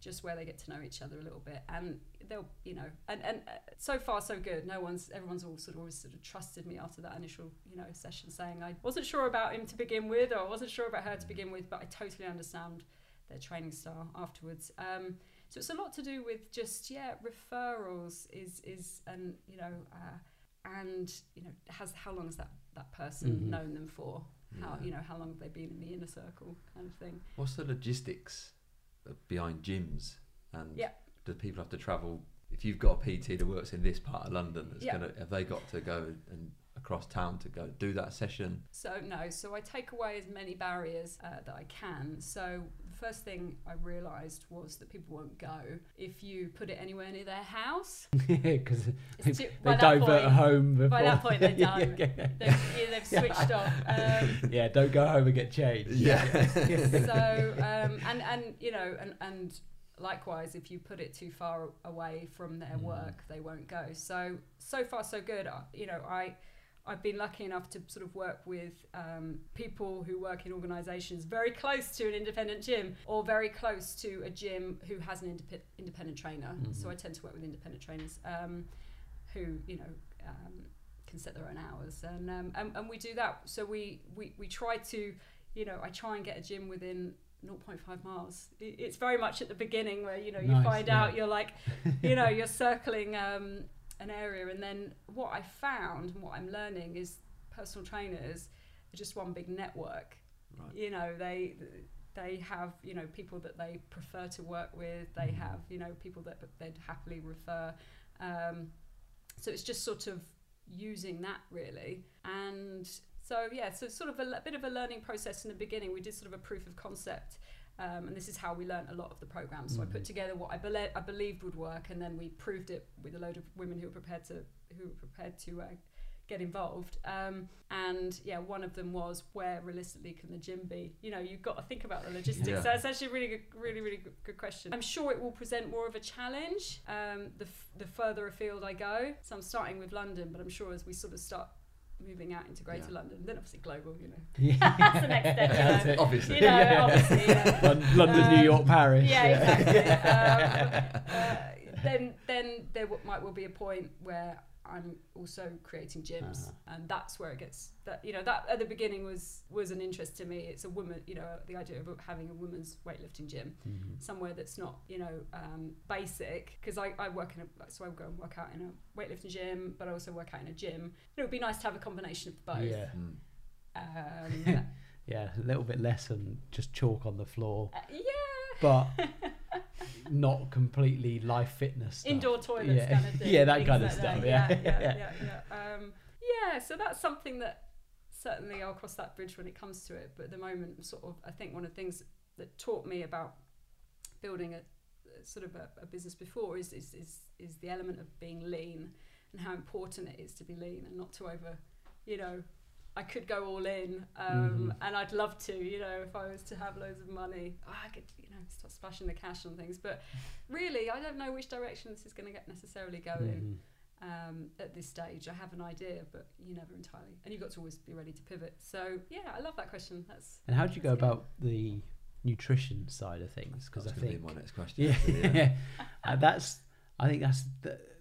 just where they get to know each other a little bit, and they'll, you know, and so far so good. Everyone's all sort of always trusted me after that initial, you know, session, saying I wasn't sure about him to begin with, or I wasn't sure about her to begin with, but I totally understand their training style afterwards. So it's a lot to do with just, referrals is, and, you know, how long has that person known them for? How, you know, how long have they been in the inner circle kind of thing? What's the logistics behind gyms, and do people have to travel? If you've got a PT that works in this part of London, that's gonna, have they got to go and across town to go do that session? So no, so I take away as many barriers that I can. So the first thing I realised was that people won't go if you put it anywhere near their house. Yeah, because they divert home. Before. By that point, they're done. They've switched off. Don't go home and get changed. So and you know, and likewise, if you put it too far away from their work, they won't go. So far so good. You know, I've been lucky enough to sort of work with people who work in organisations very close to an independent gym, or very close to a gym who has an independent trainer. So I tend to work with independent trainers who, you know, can set their own hours, and we do that. So we try to, you know, I try and get a gym within 0.5 miles. It's very much at the beginning where, you know, you find out, you're like, you know, you're circling an area. And then what I found and what I'm learning is personal trainers are just one big network. Right. You know, they have, you know, people that they prefer to work with. They have, you know, people that they'd happily refer. So it's just sort of using that, really. And so yeah, so sort of a bit of a learning process in the beginning. We did sort of a proof of concept. And this is how we learned a lot of the programs. So I put together what I believed would work, and then we proved it with a load of women who were prepared to get involved. And yeah, one of them was, where realistically can the gym be? You know, you've got to think about the logistics. So it's actually a really good question. I'm sure it will present more of a challenge the further afield I go. So I'm starting with London, but I'm sure as we sort of start moving out into Greater London, then obviously global, you know. That's the next step, you know. Obviously. You know, obviously, London, New York, Paris. Exactly. Then there might well be a point where I'm also creating gyms, and that's where it gets, that, you know, that at the beginning was an interest to me. It's a woman, you know, the idea of having a women's weightlifting gym, somewhere that's not, you know, basic, because I work in a, so I go and work out in a weightlifting gym, but I also work out in a gym. It would be nice to have a combination of both. Yeah, a little bit less than just chalk on the floor. But not completely live fitness stuff. Indoor toilets kind of thing. So that's something that certainly I'll cross that bridge when it comes to it, but at the moment, sort of, I think one of the things that taught me about building a business before is the element of being lean, and how important it is to be lean and not to over, you know, I could go all in, and I'd love to, you know, if I was to have loads of money, I could, you know, start splashing the cash on things. But really, I don't know which direction this is going to get necessarily going at this stage. I have an idea, but you never entirely, and you've got to always be ready to pivot. So yeah, I love that question. And how do you go about the nutrition side of things? Because I think that's going to be my next question. I think that's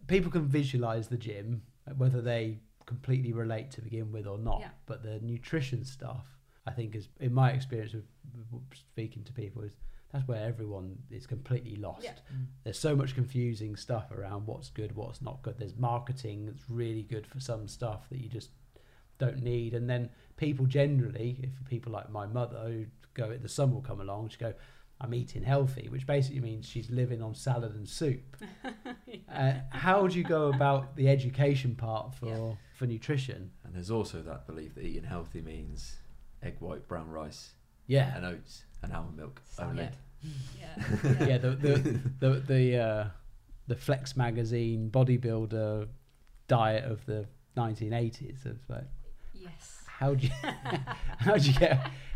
people can visualize the gym, whether they completely relate to begin with or not, but the nutrition stuff, I think, is, in my experience of speaking to people, is that's where everyone is completely lost. There's so much confusing stuff around what's good, what's not good. There's marketing that's really good for some stuff that you just don't need, and then people generally, if people like my mother, who go, the sun will come along, she go, I'm eating healthy, which basically means she's living on salad and soup. Yeah. How would you go about the education part for nutrition? And there's also that belief that eating healthy means egg white, brown rice, and oats and almond milk only. Yeah. The Flex magazine bodybuilder diet of the 1980s. It's like, yes.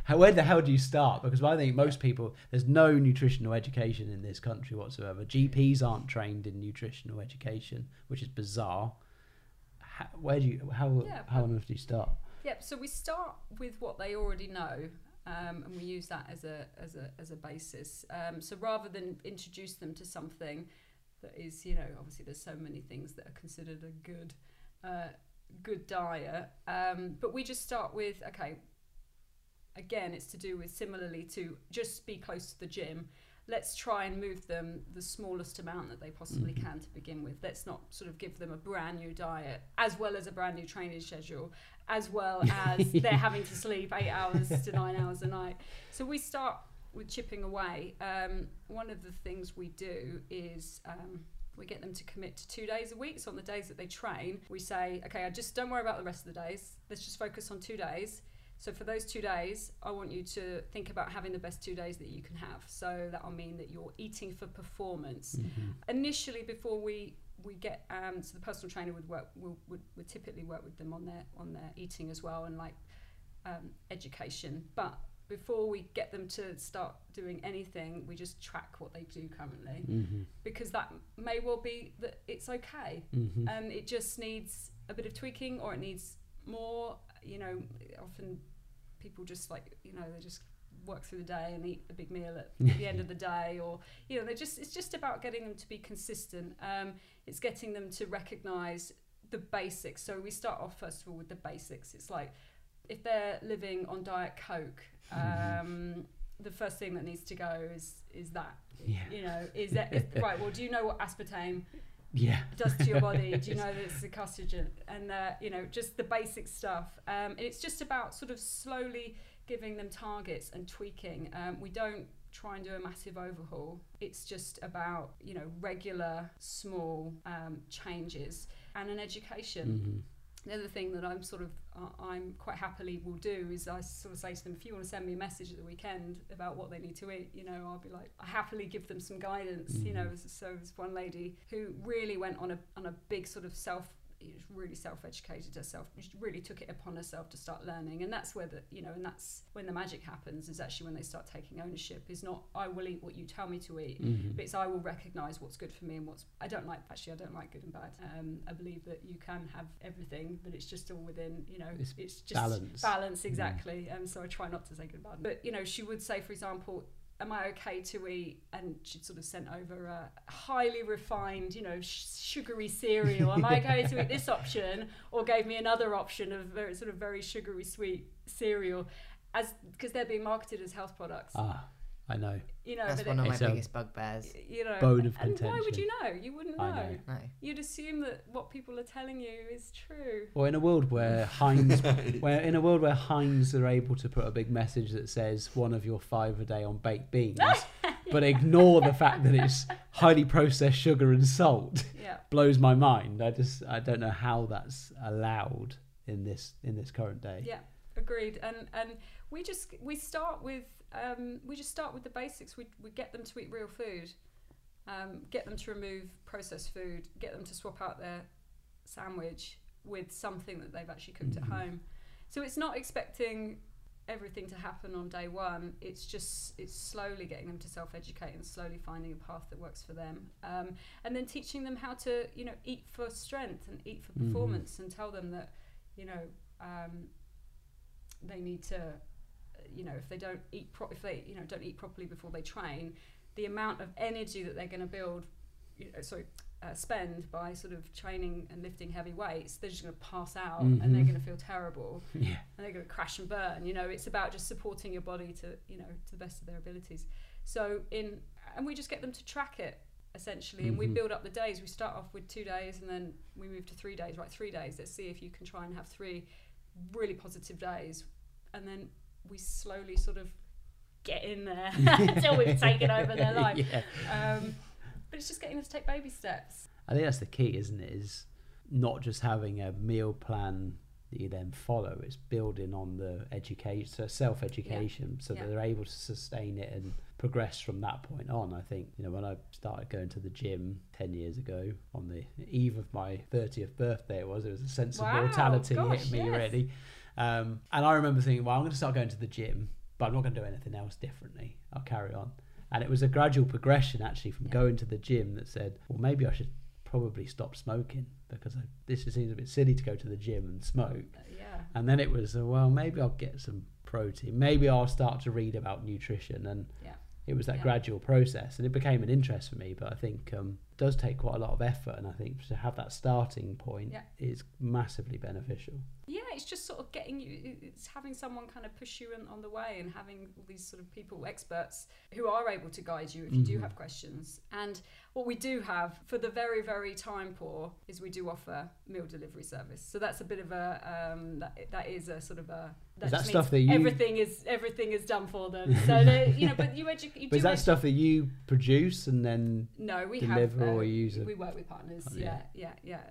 Where the hell do you start? Because I think most people, there's no nutritional education in this country whatsoever. GPs aren't trained in nutritional education, which is bizarre. How on earth do you start? Yep. So we start with what they already know, and we use that as a basis. So rather than introduce them to something that is, obviously there's so many things that are considered a good diet, but we just start with okay. Again, it's to do with similarly to just be close to the gym. Let's try and move them the smallest amount that they possibly can to begin with. Let's not sort of give them a brand new diet as well as a brand new training schedule, as well as they're having to sleep 8 hours to 9 hours a night. So we start with chipping away. One of the things we do is we get them to commit to 2 days a week. So on the days that they train, we say, okay, just don't worry about the rest of the days. Let's just focus on 2 days. So for those 2 days, I want you to think about having the best 2 days that you can have. So that'll mean that you're eating for performance. Initially, before we get, so the personal trainer would typically work with them on their eating as well and like education. But before we get them to start doing anything, we just track what they do currently because that may well be that it's okay. It just needs a bit of tweaking or it needs more. Often people just they just work through the day and eat a big meal at the end of the day, or it's just about getting them to be consistent. It's getting them to recognize the basics. So we start off first of all with the basics. It's like if they're living on Diet Coke, the first thing that needs to go is that right. Well, do you know what aspartame does to your body? Do you know that it's a carcinogen? And just the basic stuff. And it's just about sort of slowly giving them targets and tweaking. We don't try and do a massive overhaul. It's just about regular small changes and an education. The other thing that I'm quite happily will do is I sort of say to them, if you want to send me a message at the weekend about what they need to eat, I'll be like, I happily give them some guidance. So there's one lady who really went on a big sort of really self-educated herself. She really took it upon herself to start learning, and that's where that's when the magic happens. Is actually when they start taking ownership. Is not I will eat what you tell me to eat, but it's I will recognise what's good for me and what's I don't like good and bad. I believe that you can have everything, but it's just all within it's just balance exactly. So I try not to say good and bad, but she would say, for example, am I okay to eat? And she'd sort of sent over a highly refined, sugary cereal. Am I okay to eat this option? Or gave me another option of very, sort of very sugary sweet cereal, because they're being marketed as health products. I know. That's one of my biggest bugbears. Bone of contention. And why would you know? You wouldn't know. I know. No. You'd assume that what people are telling you is true. Or in a world where Heinz are able to put a big message that says one of your 5 a day on baked beans, but ignore the fact that it's highly processed sugar and salt. Yeah. Blows my mind. I don't know how that's allowed in this current day. Yeah, agreed. And we just start with the basics. We get them to eat real food, get them to remove processed food, get them to swap out their sandwich with something that they've actually cooked at home. So it's not expecting everything to happen on day one. It's slowly getting them to self-educate and slowly finding a path that works for them, and then teaching them how to eat for strength and eat for performance, and tell them that they need to if they don't eat properly before they train, the amount of energy that they're going to spend by sort of training and lifting heavy weights, they're just going to pass out and they're going to feel terrible and they're going to crash and burn. It's about just supporting your body to to the best of their abilities. So we just get them to track it essentially, and we build up the days. We start off with 2 days and then we move to 3 days. Right, 3 days. Let's see if you can try and have 3 really positive days, and then we slowly sort of get in there until we've taken over their life. Yeah. But it's just getting us to take baby steps. I think that's the key, isn't it? Is not just having a meal plan that you then follow. It's building on the education, so self-education, that they're able to sustain it and progress from that point on. I think, you know, when I started going to the gym 10 years ago on the eve of my 30th birthday, it was a sense of mortality hit me already. And I remember thinking, well, I'm going to start going to the gym, but I'm not going to do anything else differently. I'll carry on. And it was a gradual progression, actually, from going to the gym that said, well, maybe I should probably stop smoking, because this just seems a bit silly to go to the gym and smoke. And then it was, well, maybe I'll get some protein. Maybe I'll start to read about nutrition. And it was that gradual process. And it became an interest for me. But I think it does take quite a lot of effort. And I think to have that starting point is massively beneficial. Yeah, it's just sort of getting you, it's having someone kind of push you on the way, and having all these sort of people, experts, who are able to guide you if you do have questions. And what we do have for the very, very time poor is we do offer meal delivery service. So that's a bit of a, that is a sort of a, that, is that stuff that you... Everything is done for them. So, you know, but you educate... Is that stuff that you produce and then deliver or use? We work with partners, at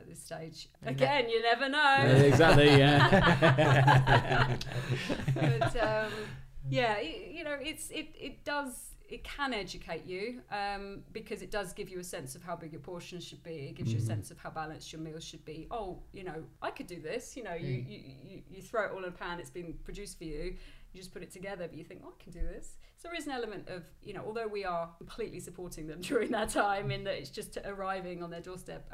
this stage. Again, you never know. Yeah, exactly, yeah. But, it can educate you because it does give you a sense of how big your portions should be. It gives you a sense of how balanced your meals should be. Oh, you know, I could do this. You know, you throw it all in a pan. It's been produced for you. You just put it together, but you think, oh, I can do this. So there is an element of, you know, although we are completely supporting them during that time in that it's just arriving on their doorstep,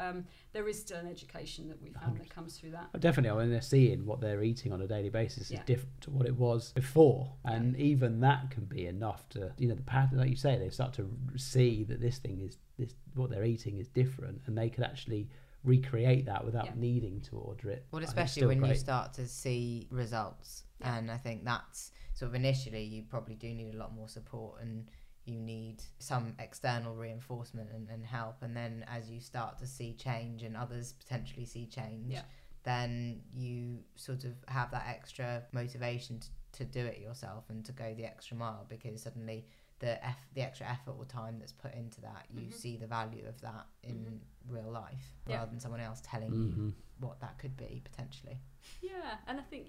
there is still an education that we found that comes through that. Definitely, I mean, they're seeing what they're eating on a daily basis is different to what it was before. And even that can be enough to, you know, the pattern, like you say, they start to see that this thing is, this what they're eating is different, and they could actually recreate that without needing to order it. Well, especially when you start to see results. And I think that's sort of initially you probably do need a lot more support, and you need some external reinforcement and help. And then as you start to see change and others potentially see change, then you sort of have that extra motivation to do it yourself and to go the extra mile, because suddenly the extra effort or time that's put into that, you see the value of that in real life rather than someone else telling you what that could be potentially. Yeah, and I think...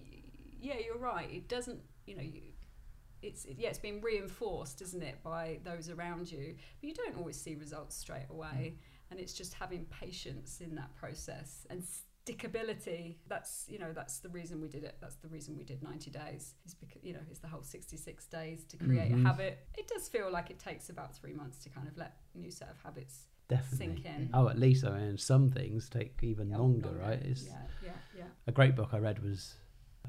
Yeah, you're right. It doesn't, you know, it's being reinforced, isn't it, by those around you. But you don't always see results straight away, and it's just having patience in that process and stickability. That's, you know, that's the reason we did it. That's the reason we did 90 days. It's because, you know, it's the whole 66 days to create a habit. It does feel like it takes about 3 months to kind of let a new set of habits sink in. Oh, at least, I mean, some things take even longer, right? It's a great book I read was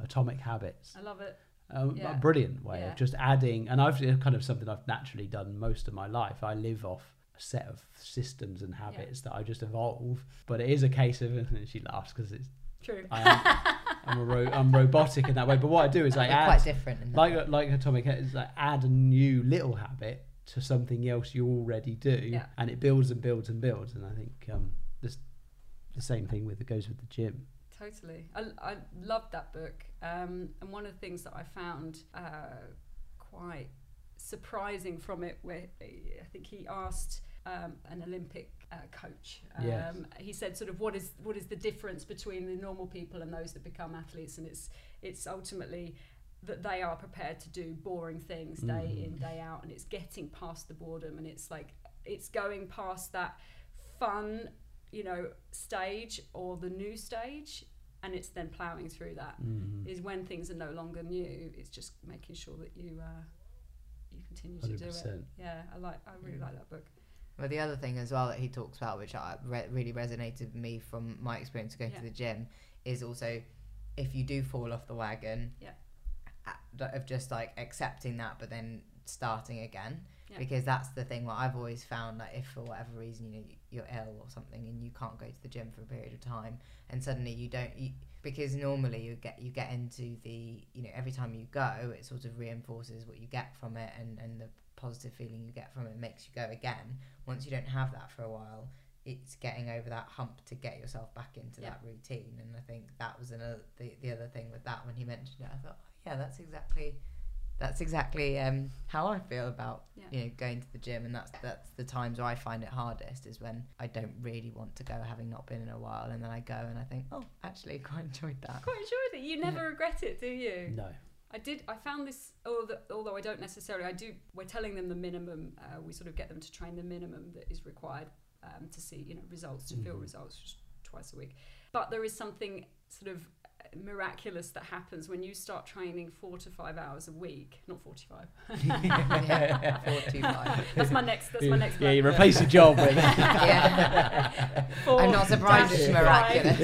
Atomic Habits. I love it. A brilliant way of just adding, and I've kind of something I've naturally done most of my life. I live off a set of systems and habits that I just evolve, but it is a case of, and she laughs because it's true. I'm robotic in that way, but what I do is I add Atomic Habits, I add a new little habit to something else you already do, and it builds and builds and builds. And I think this the same thing goes with the gym. Totally. I loved that book. And one of the things that I found quite surprising from it, where I think he asked an Olympic coach, he said sort of what is the difference between the normal people and those that become athletes, and it's ultimately that they are prepared to do boring things day in, day out, and it's getting past the boredom, and it's like it's going past that fun, you know, stage or the new stage, and it's then ploughing through that. Is when things are no longer new, it's just making sure that you continue 100%. To do it. Yeah, I really like that book. Well, the other thing as well that he talks about, which really resonated with me from my experience of going to the gym, is also if you do fall off the wagon, of just like accepting that, but then starting again. Because that's the thing what I've always found, that if for whatever reason, you know, you're ill or something and you can't go to the gym for a period of time, and suddenly because normally you get into the, you know, every time you go it sort of reinforces what you get from it, and the positive feeling you get from it makes you go again. Once you don't have that for a while, it's getting over that hump to get yourself back into that routine. And I think that was the other thing with that when he mentioned it. I thought, that's exactly that's exactly how I feel about you know, going to the gym, and that's the times where I find it hardest, is when I don't really want to go, having not been in a while, and then I go and I think, oh, actually quite enjoyed that. Quite enjoyed it. You never regret it, do you? No. I did. I found this, although I don't necessarily. I do. We're telling them the minimum. We sort of get them to train the minimum that is required to see, you know, results, to feel results, just twice a week. But there is something sort of miraculous that happens when you start training 4 to 5 hours a week, not 45. Yeah, 45. That's my next plan. Yeah, you replace a job with yeah. I'm not surprised it's miraculous.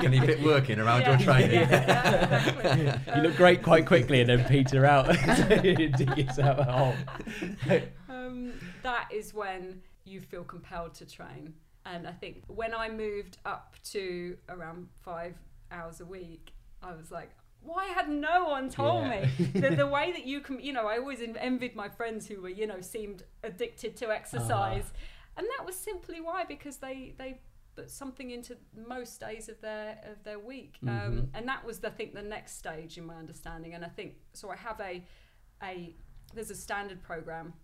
Can you fit working around your training? Yeah, exactly. You look great quite quickly and then peter out. You dig yourself a hole. That is when you feel compelled to train. And I think when I moved up to around 5 hours a week, I was like, why had no one told me? The way that you can, you know, I always envied my friends who were, you know, seemed addicted to exercise, and that was simply why, because they put something into most days of their week, and that was, I think, the next stage in my understanding. And I think so. I have there's a standard program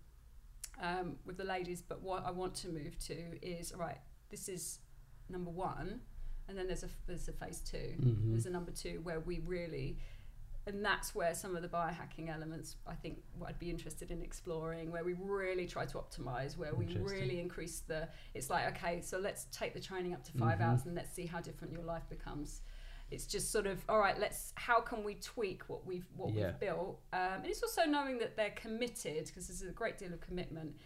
with the ladies, but what I want to move to is, all right, this is number one. And then there's a phase two. There's a number two where we really, and that's where some of the biohacking elements, I think, what I'd be interested in exploring, where we really try to optimize, where we really increase it's like, okay, so let's take the training up to 5 hours and let's see how different your life becomes. It's just sort of, all right, how can we tweak what we've built? And it's also knowing that they're committed, because there's a great deal of commitment.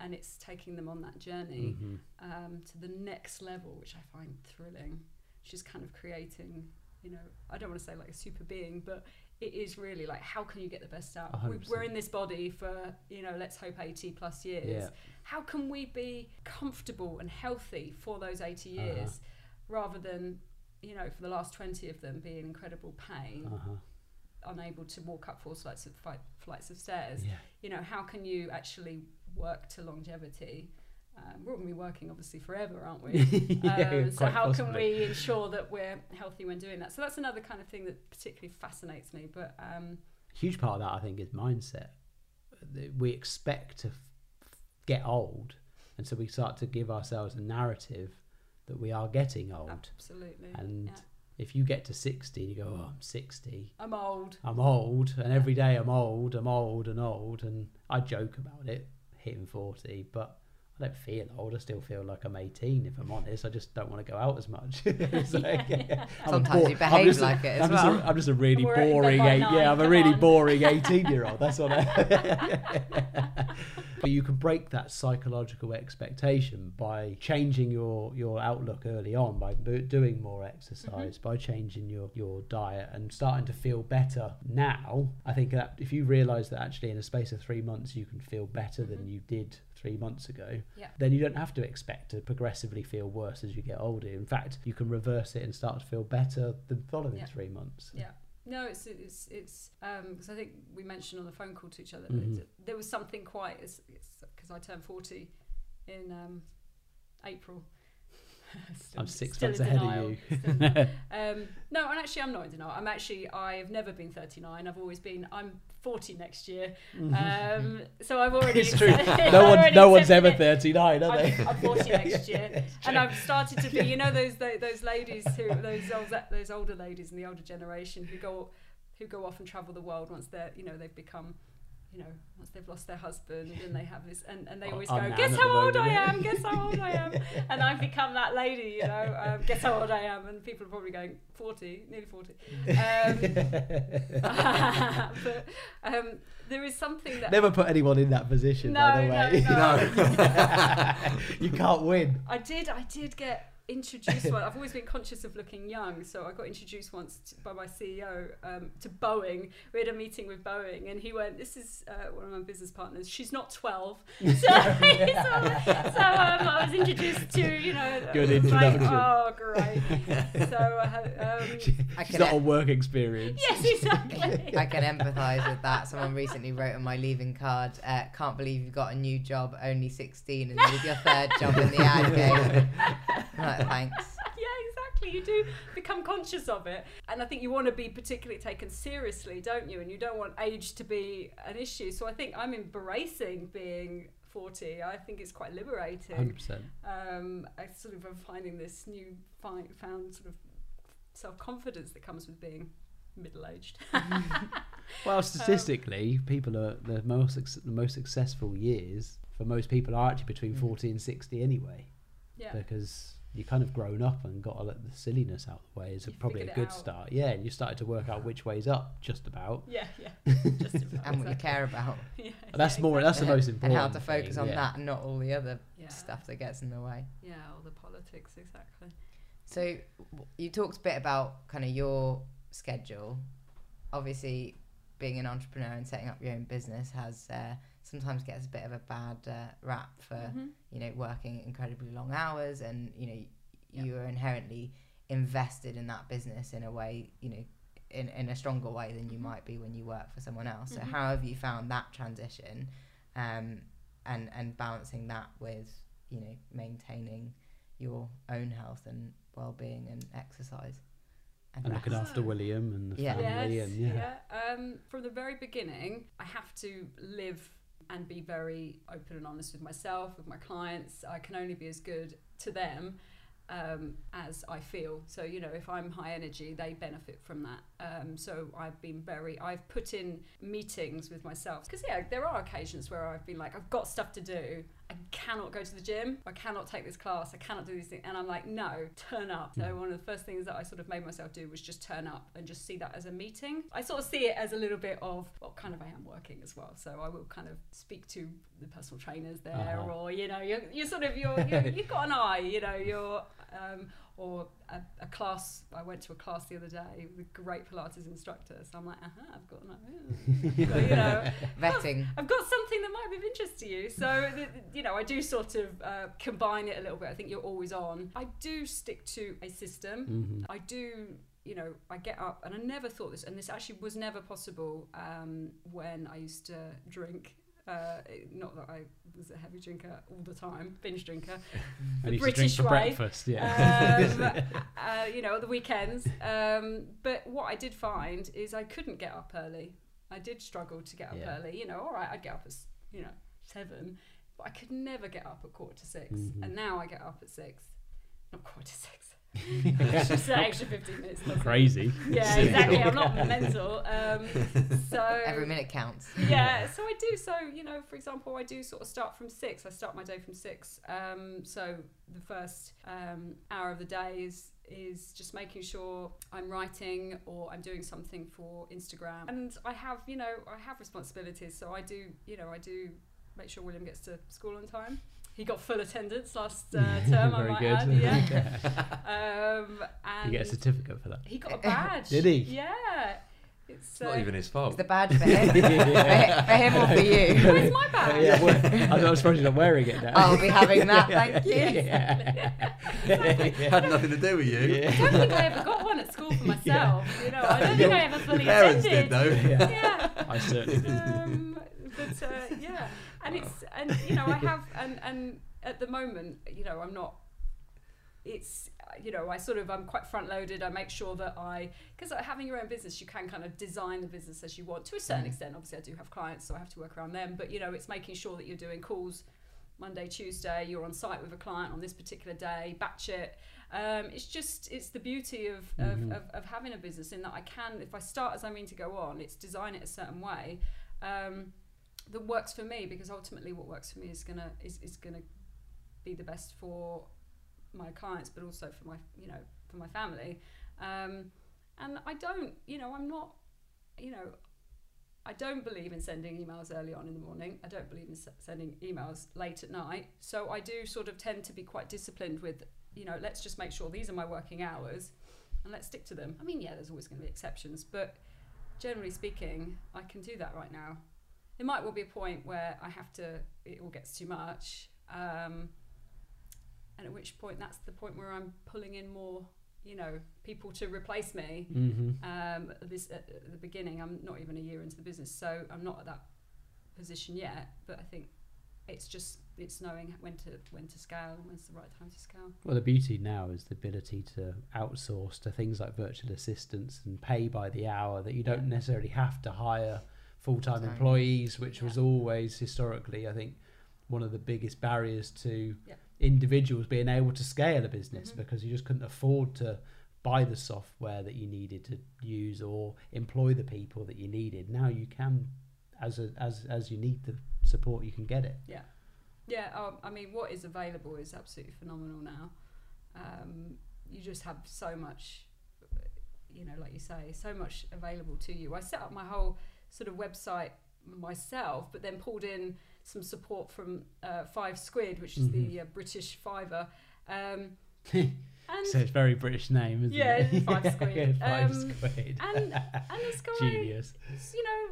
And it's taking them on that journey to the next level, which I find thrilling. Which is kind of creating, you know, I don't want to say like a super being, but it is really like, how can you get the best out? 100%. We're in this body for, you know, let's hope 80 plus years. Yeah. How can we be comfortable and healthy for those 80 years rather than, you know, for the last 20 of them be in incredible pain? Unable to walk up 4 flights of stairs. Yeah. You know, how can you actually work to longevity? We're all going to be working obviously forever, aren't we? So how can we ensure that we're healthy when doing that? So that's another kind of thing that particularly fascinates me. But huge part of that, I think, is mindset. We expect to get old, and so we start to give ourselves a narrative that we are getting old. Absolutely. And if you get to 60, you go, oh, I'm 60. I'm old. And every day I'm old. And I joke about it, hitting 40, but I don't feel old. I still feel like I'm 18, if I'm honest. I just don't want to go out as much. Sometimes you behave like it as well. I'm just a really boring 18-year-old. That's what I... But you can break that psychological expectation by changing your outlook early on, by doing more exercise, by changing your diet and starting to feel better now. I think that if you realise that actually in a space of 3 months you can feel better than you did 3 months ago, then you don't have to expect to progressively feel worse as you get older. In fact, you can reverse it and start to feel better the following 3 months. Yeah. No, it's because I think we mentioned on the phone call to each other that there was something quite, because I turned 40 in April. I'm 6 months ahead of you. No, and actually I'm not in denial. I've never been 39. I'm 40 next year. So I've already... It's true. No one's ever 39, are they? I'm 40 next year. And I've started to be, you know, those ladies who, those older ladies in the older generation who go off and travel the world once they're, you know, they've become... You know, once they've lost their husband and they have this, and they always go, guess how old I am, guess how old I am. And I've become that lady, you know, guess how old I am. And people are probably going, 40, nearly 40. But there is something that... Never put anyone in that position, by the way. No. You can't win. I did get introduced. Well, I've always been conscious of looking young, so I got introduced once by my CEO to Boeing. We had a meeting with Boeing, and he went, this is one of my business partners, she's not 12. So I was introduced to, you know, good introduction. Like, oh, great. So she's not a work experience. Yes, exactly. I can empathize with that. Someone recently wrote on my leaving card, can't believe you got a new job, only 16, and it was your third job in the ad game. Thanks. Yeah, exactly. you do become conscious of it. And I think you want to be particularly taken seriously, don't you? And you don't want age to be an issue. So I think I'm embracing being 40. I think it's quite liberating. 100%. I sort of am finding this new found sort of self-confidence that comes with being middle-aged. Well, statistically, people are the most successful years for most people are actually between 40 and 60 anyway. Yeah. Because you kind of grown up and got all the silliness out of the way. It's probably a good start. Yeah, and you started to work out which way's up, just about. Yeah, yeah. Just about. And what you care about. Yeah, that's yeah, more. Exactly. That's the most important. And how to focus on that, and not all the other stuff that gets in the way. Yeah, all the politics, exactly. So you talked a bit about kind of your schedule. Obviously, being an entrepreneur and setting up your own business has sometimes gets a bit of a bad rap for you know, working incredibly long hours, and you know you are inherently invested in that business in a way, you know, in a stronger way than you might be when you work for someone else. So how have you found that transition, and balancing that with, you know, maintaining your own health and well-being and exercise? And looking after William and the family. Yes, and from the very beginning, I have to live and be very open and honest with myself, with my clients. I can only be as good to them as I feel. So, you know, if I'm high energy, they benefit from that. So I've put in meetings with myself. Because, yeah, there are occasions where I've been like, I've got stuff to do. I cannot go to the gym. I cannot take this class. I cannot do these things. And I'm like, no, turn up. So one of the first things that I sort of made myself do was just turn up and just see that as a meeting. I sort of see it as a little bit of, well, kind of I am working as well. So I will kind of speak to the personal trainers there, or, you know, you've got an eye, you know, you're, or a class. I went to a class the other day with a great Pilates instructor. So I'm like, I've got an eye. You know, vetting. I've got something that might be of interest to you. So, you know, I do sort of combine it a little bit. I think you're always on. I do stick to a system. I do, you know, I get up, and I never thought this, and this actually was never possible when I used to drink. Not that I was a heavy drinker all the time, binge drinker. The British way. For breakfast, you know, the weekends. But what I did find is I couldn't get up early. I did struggle to get up early. You know, all right, I'd get up at, you know, 7, but I could never get up at 6:15. And now I get up at 6, not 6:15. It's just an extra 15 minutes. Crazy. Yeah, exactly. I'm not mental. So every minute counts. Yeah, so I do. So, you know, for example, I do sort of start from 6. I start my day from 6. So the first hour of the day is just making sure I'm writing or I'm doing something for Instagram. And I have, you know, I have responsibilities. So I do, you know, I do make sure William gets to school on time. He got full attendance last term, I might add. Yeah. And he got a certificate for that. He got a badge. Did he? Yeah. It's not even his fault. It's the badge for him. For him or for you. Where's my badge? Yeah, well, I was probably not wearing it now. I'll be having that, thank you. Yeah. Exactly. Had nothing to do with you. Yeah. I don't think I ever got one at school for myself. Yeah. You know, I don't think I ever fully attended. Your parents did, though. Yeah. I certainly did. But yeah. And it's, and you know, I have, and at the moment, you know, I'm not, it's, you know, I sort of, I'm quite front loaded. I make sure that because having your own business, you can kind of design the business as you want to a certain extent. Obviously I do have clients, so I have to work around them, but you know, it's making sure that you're doing calls Monday, Tuesday, you're on site with a client on this particular day, batch it. It's just, it's the beauty of having a business in that I can, if I start as I mean to go on, it's design it a certain way. That works for me, because ultimately what works for me is gonna be the best for my clients, but also for my, you know, for my family. And I don't, you know, I'm not, you know, I don't believe in sending emails early on in the morning. I don't believe in sending emails late at night. So I do sort of tend to be quite disciplined with, you know, let's just make sure these are my working hours and let's stick to them. I mean, yeah, there's always gonna be exceptions, but generally speaking, I can do that right now. There might well be a point where I have to, it all gets too much. And at which point, that's the point where I'm pulling in more, you know, people to replace me. At the beginning, I'm not even a year into the business, so I'm not at that position yet. But I think it's just, it's knowing when to scale, when's the right time to scale. Well, the beauty now is the ability to outsource to things like virtual assistants and pay by the hour, that you don't necessarily have to hire full-time employees, which was always historically, I think, one of the biggest barriers to individuals being able to scale a business, because you just couldn't afford to buy the software that you needed to use or employ the people that you needed. Now you can, as you need the support, you can get it. I mean, what is available is absolutely phenomenal now. You just have so much, you know, like you say, so much available to you. I set up my whole sort of website myself, but then pulled in some support from Five Squid, which is the British Fiverr. So it's a very British name, isn't it? Yeah, Five Squid. Five Squid. And this guy, genius. You know,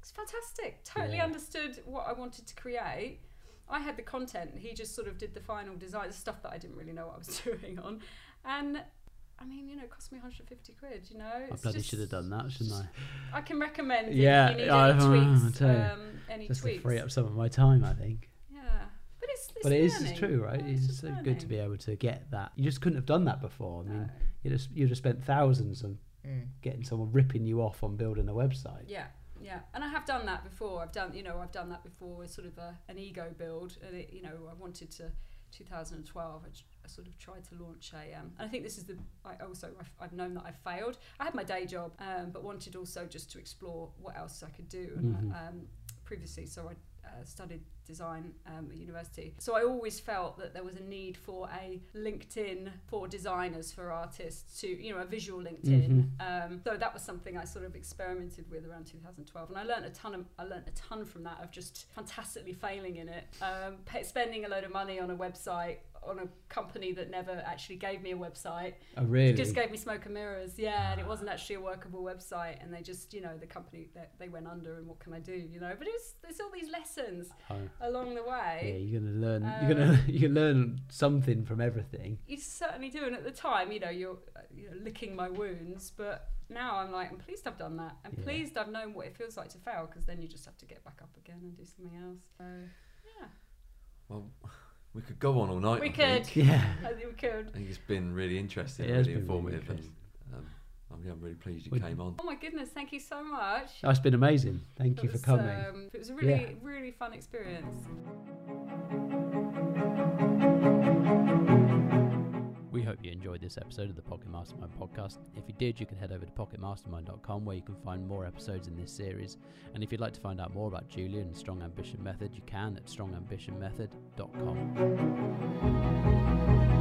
it's fantastic. Totally understood what I wanted to create. I had the content. He just sort of did the final design, the stuff that I didn't really know what I was doing on. And I mean, you know, it cost me 150 quid, you know. It's I should have done that, shouldn't I? I can recommend if you need any tweaks. Just to free up some of my time, I think. Yeah. But it is true, right? Yeah, it's so good to be able to get that. You just couldn't have done that before. I mean, you'd have spent thousands on getting someone ripping you off on building a website. Yeah, yeah. And I have done that before. I've done that before as sort of an ego build. And it, you know, I wanted to... 2012 I sort of tried to launch a and I think this is the I've known that I failed. I had my day job, but wanted also just to explore what else I could do. And previously, so I studied design at university, so I always felt that there was a need for a LinkedIn for designers, for artists, to, you know, a visual LinkedIn. So that was something I sort of experimented with around 2012, and I learned a ton from that, of just fantastically failing in it, spending a load of money on a website, on a company that never actually gave me a website. Oh, really? It just gave me smoke and mirrors, and it wasn't actually a workable website, and they just, you know, the company, they went under, and what can I do, you know? But there's all these lessons along the way. Yeah, you're gonna learn. You learn something from everything. You certainly do, and at the time, you know, you're licking my wounds, but now I'm like, I'm pleased I've done that. I'm pleased I've known what it feels like to fail, because then you just have to get back up again and do something else. So, yeah. Well. We could go on all night. I think we could. I think it's been really interesting, really informative, and I'm really pleased you came on. Oh my goodness, thank you so much. That's been amazing. Thank you for coming. It was a really, really fun experience. We hope you enjoyed this episode of the Pocket Mastermind podcast. If you did, you can head over to pocketmastermind.com, where you can find more episodes in this series. And if you'd like to find out more about Julia and the Strong Ambition Method, you can at strongambitionmethod.com.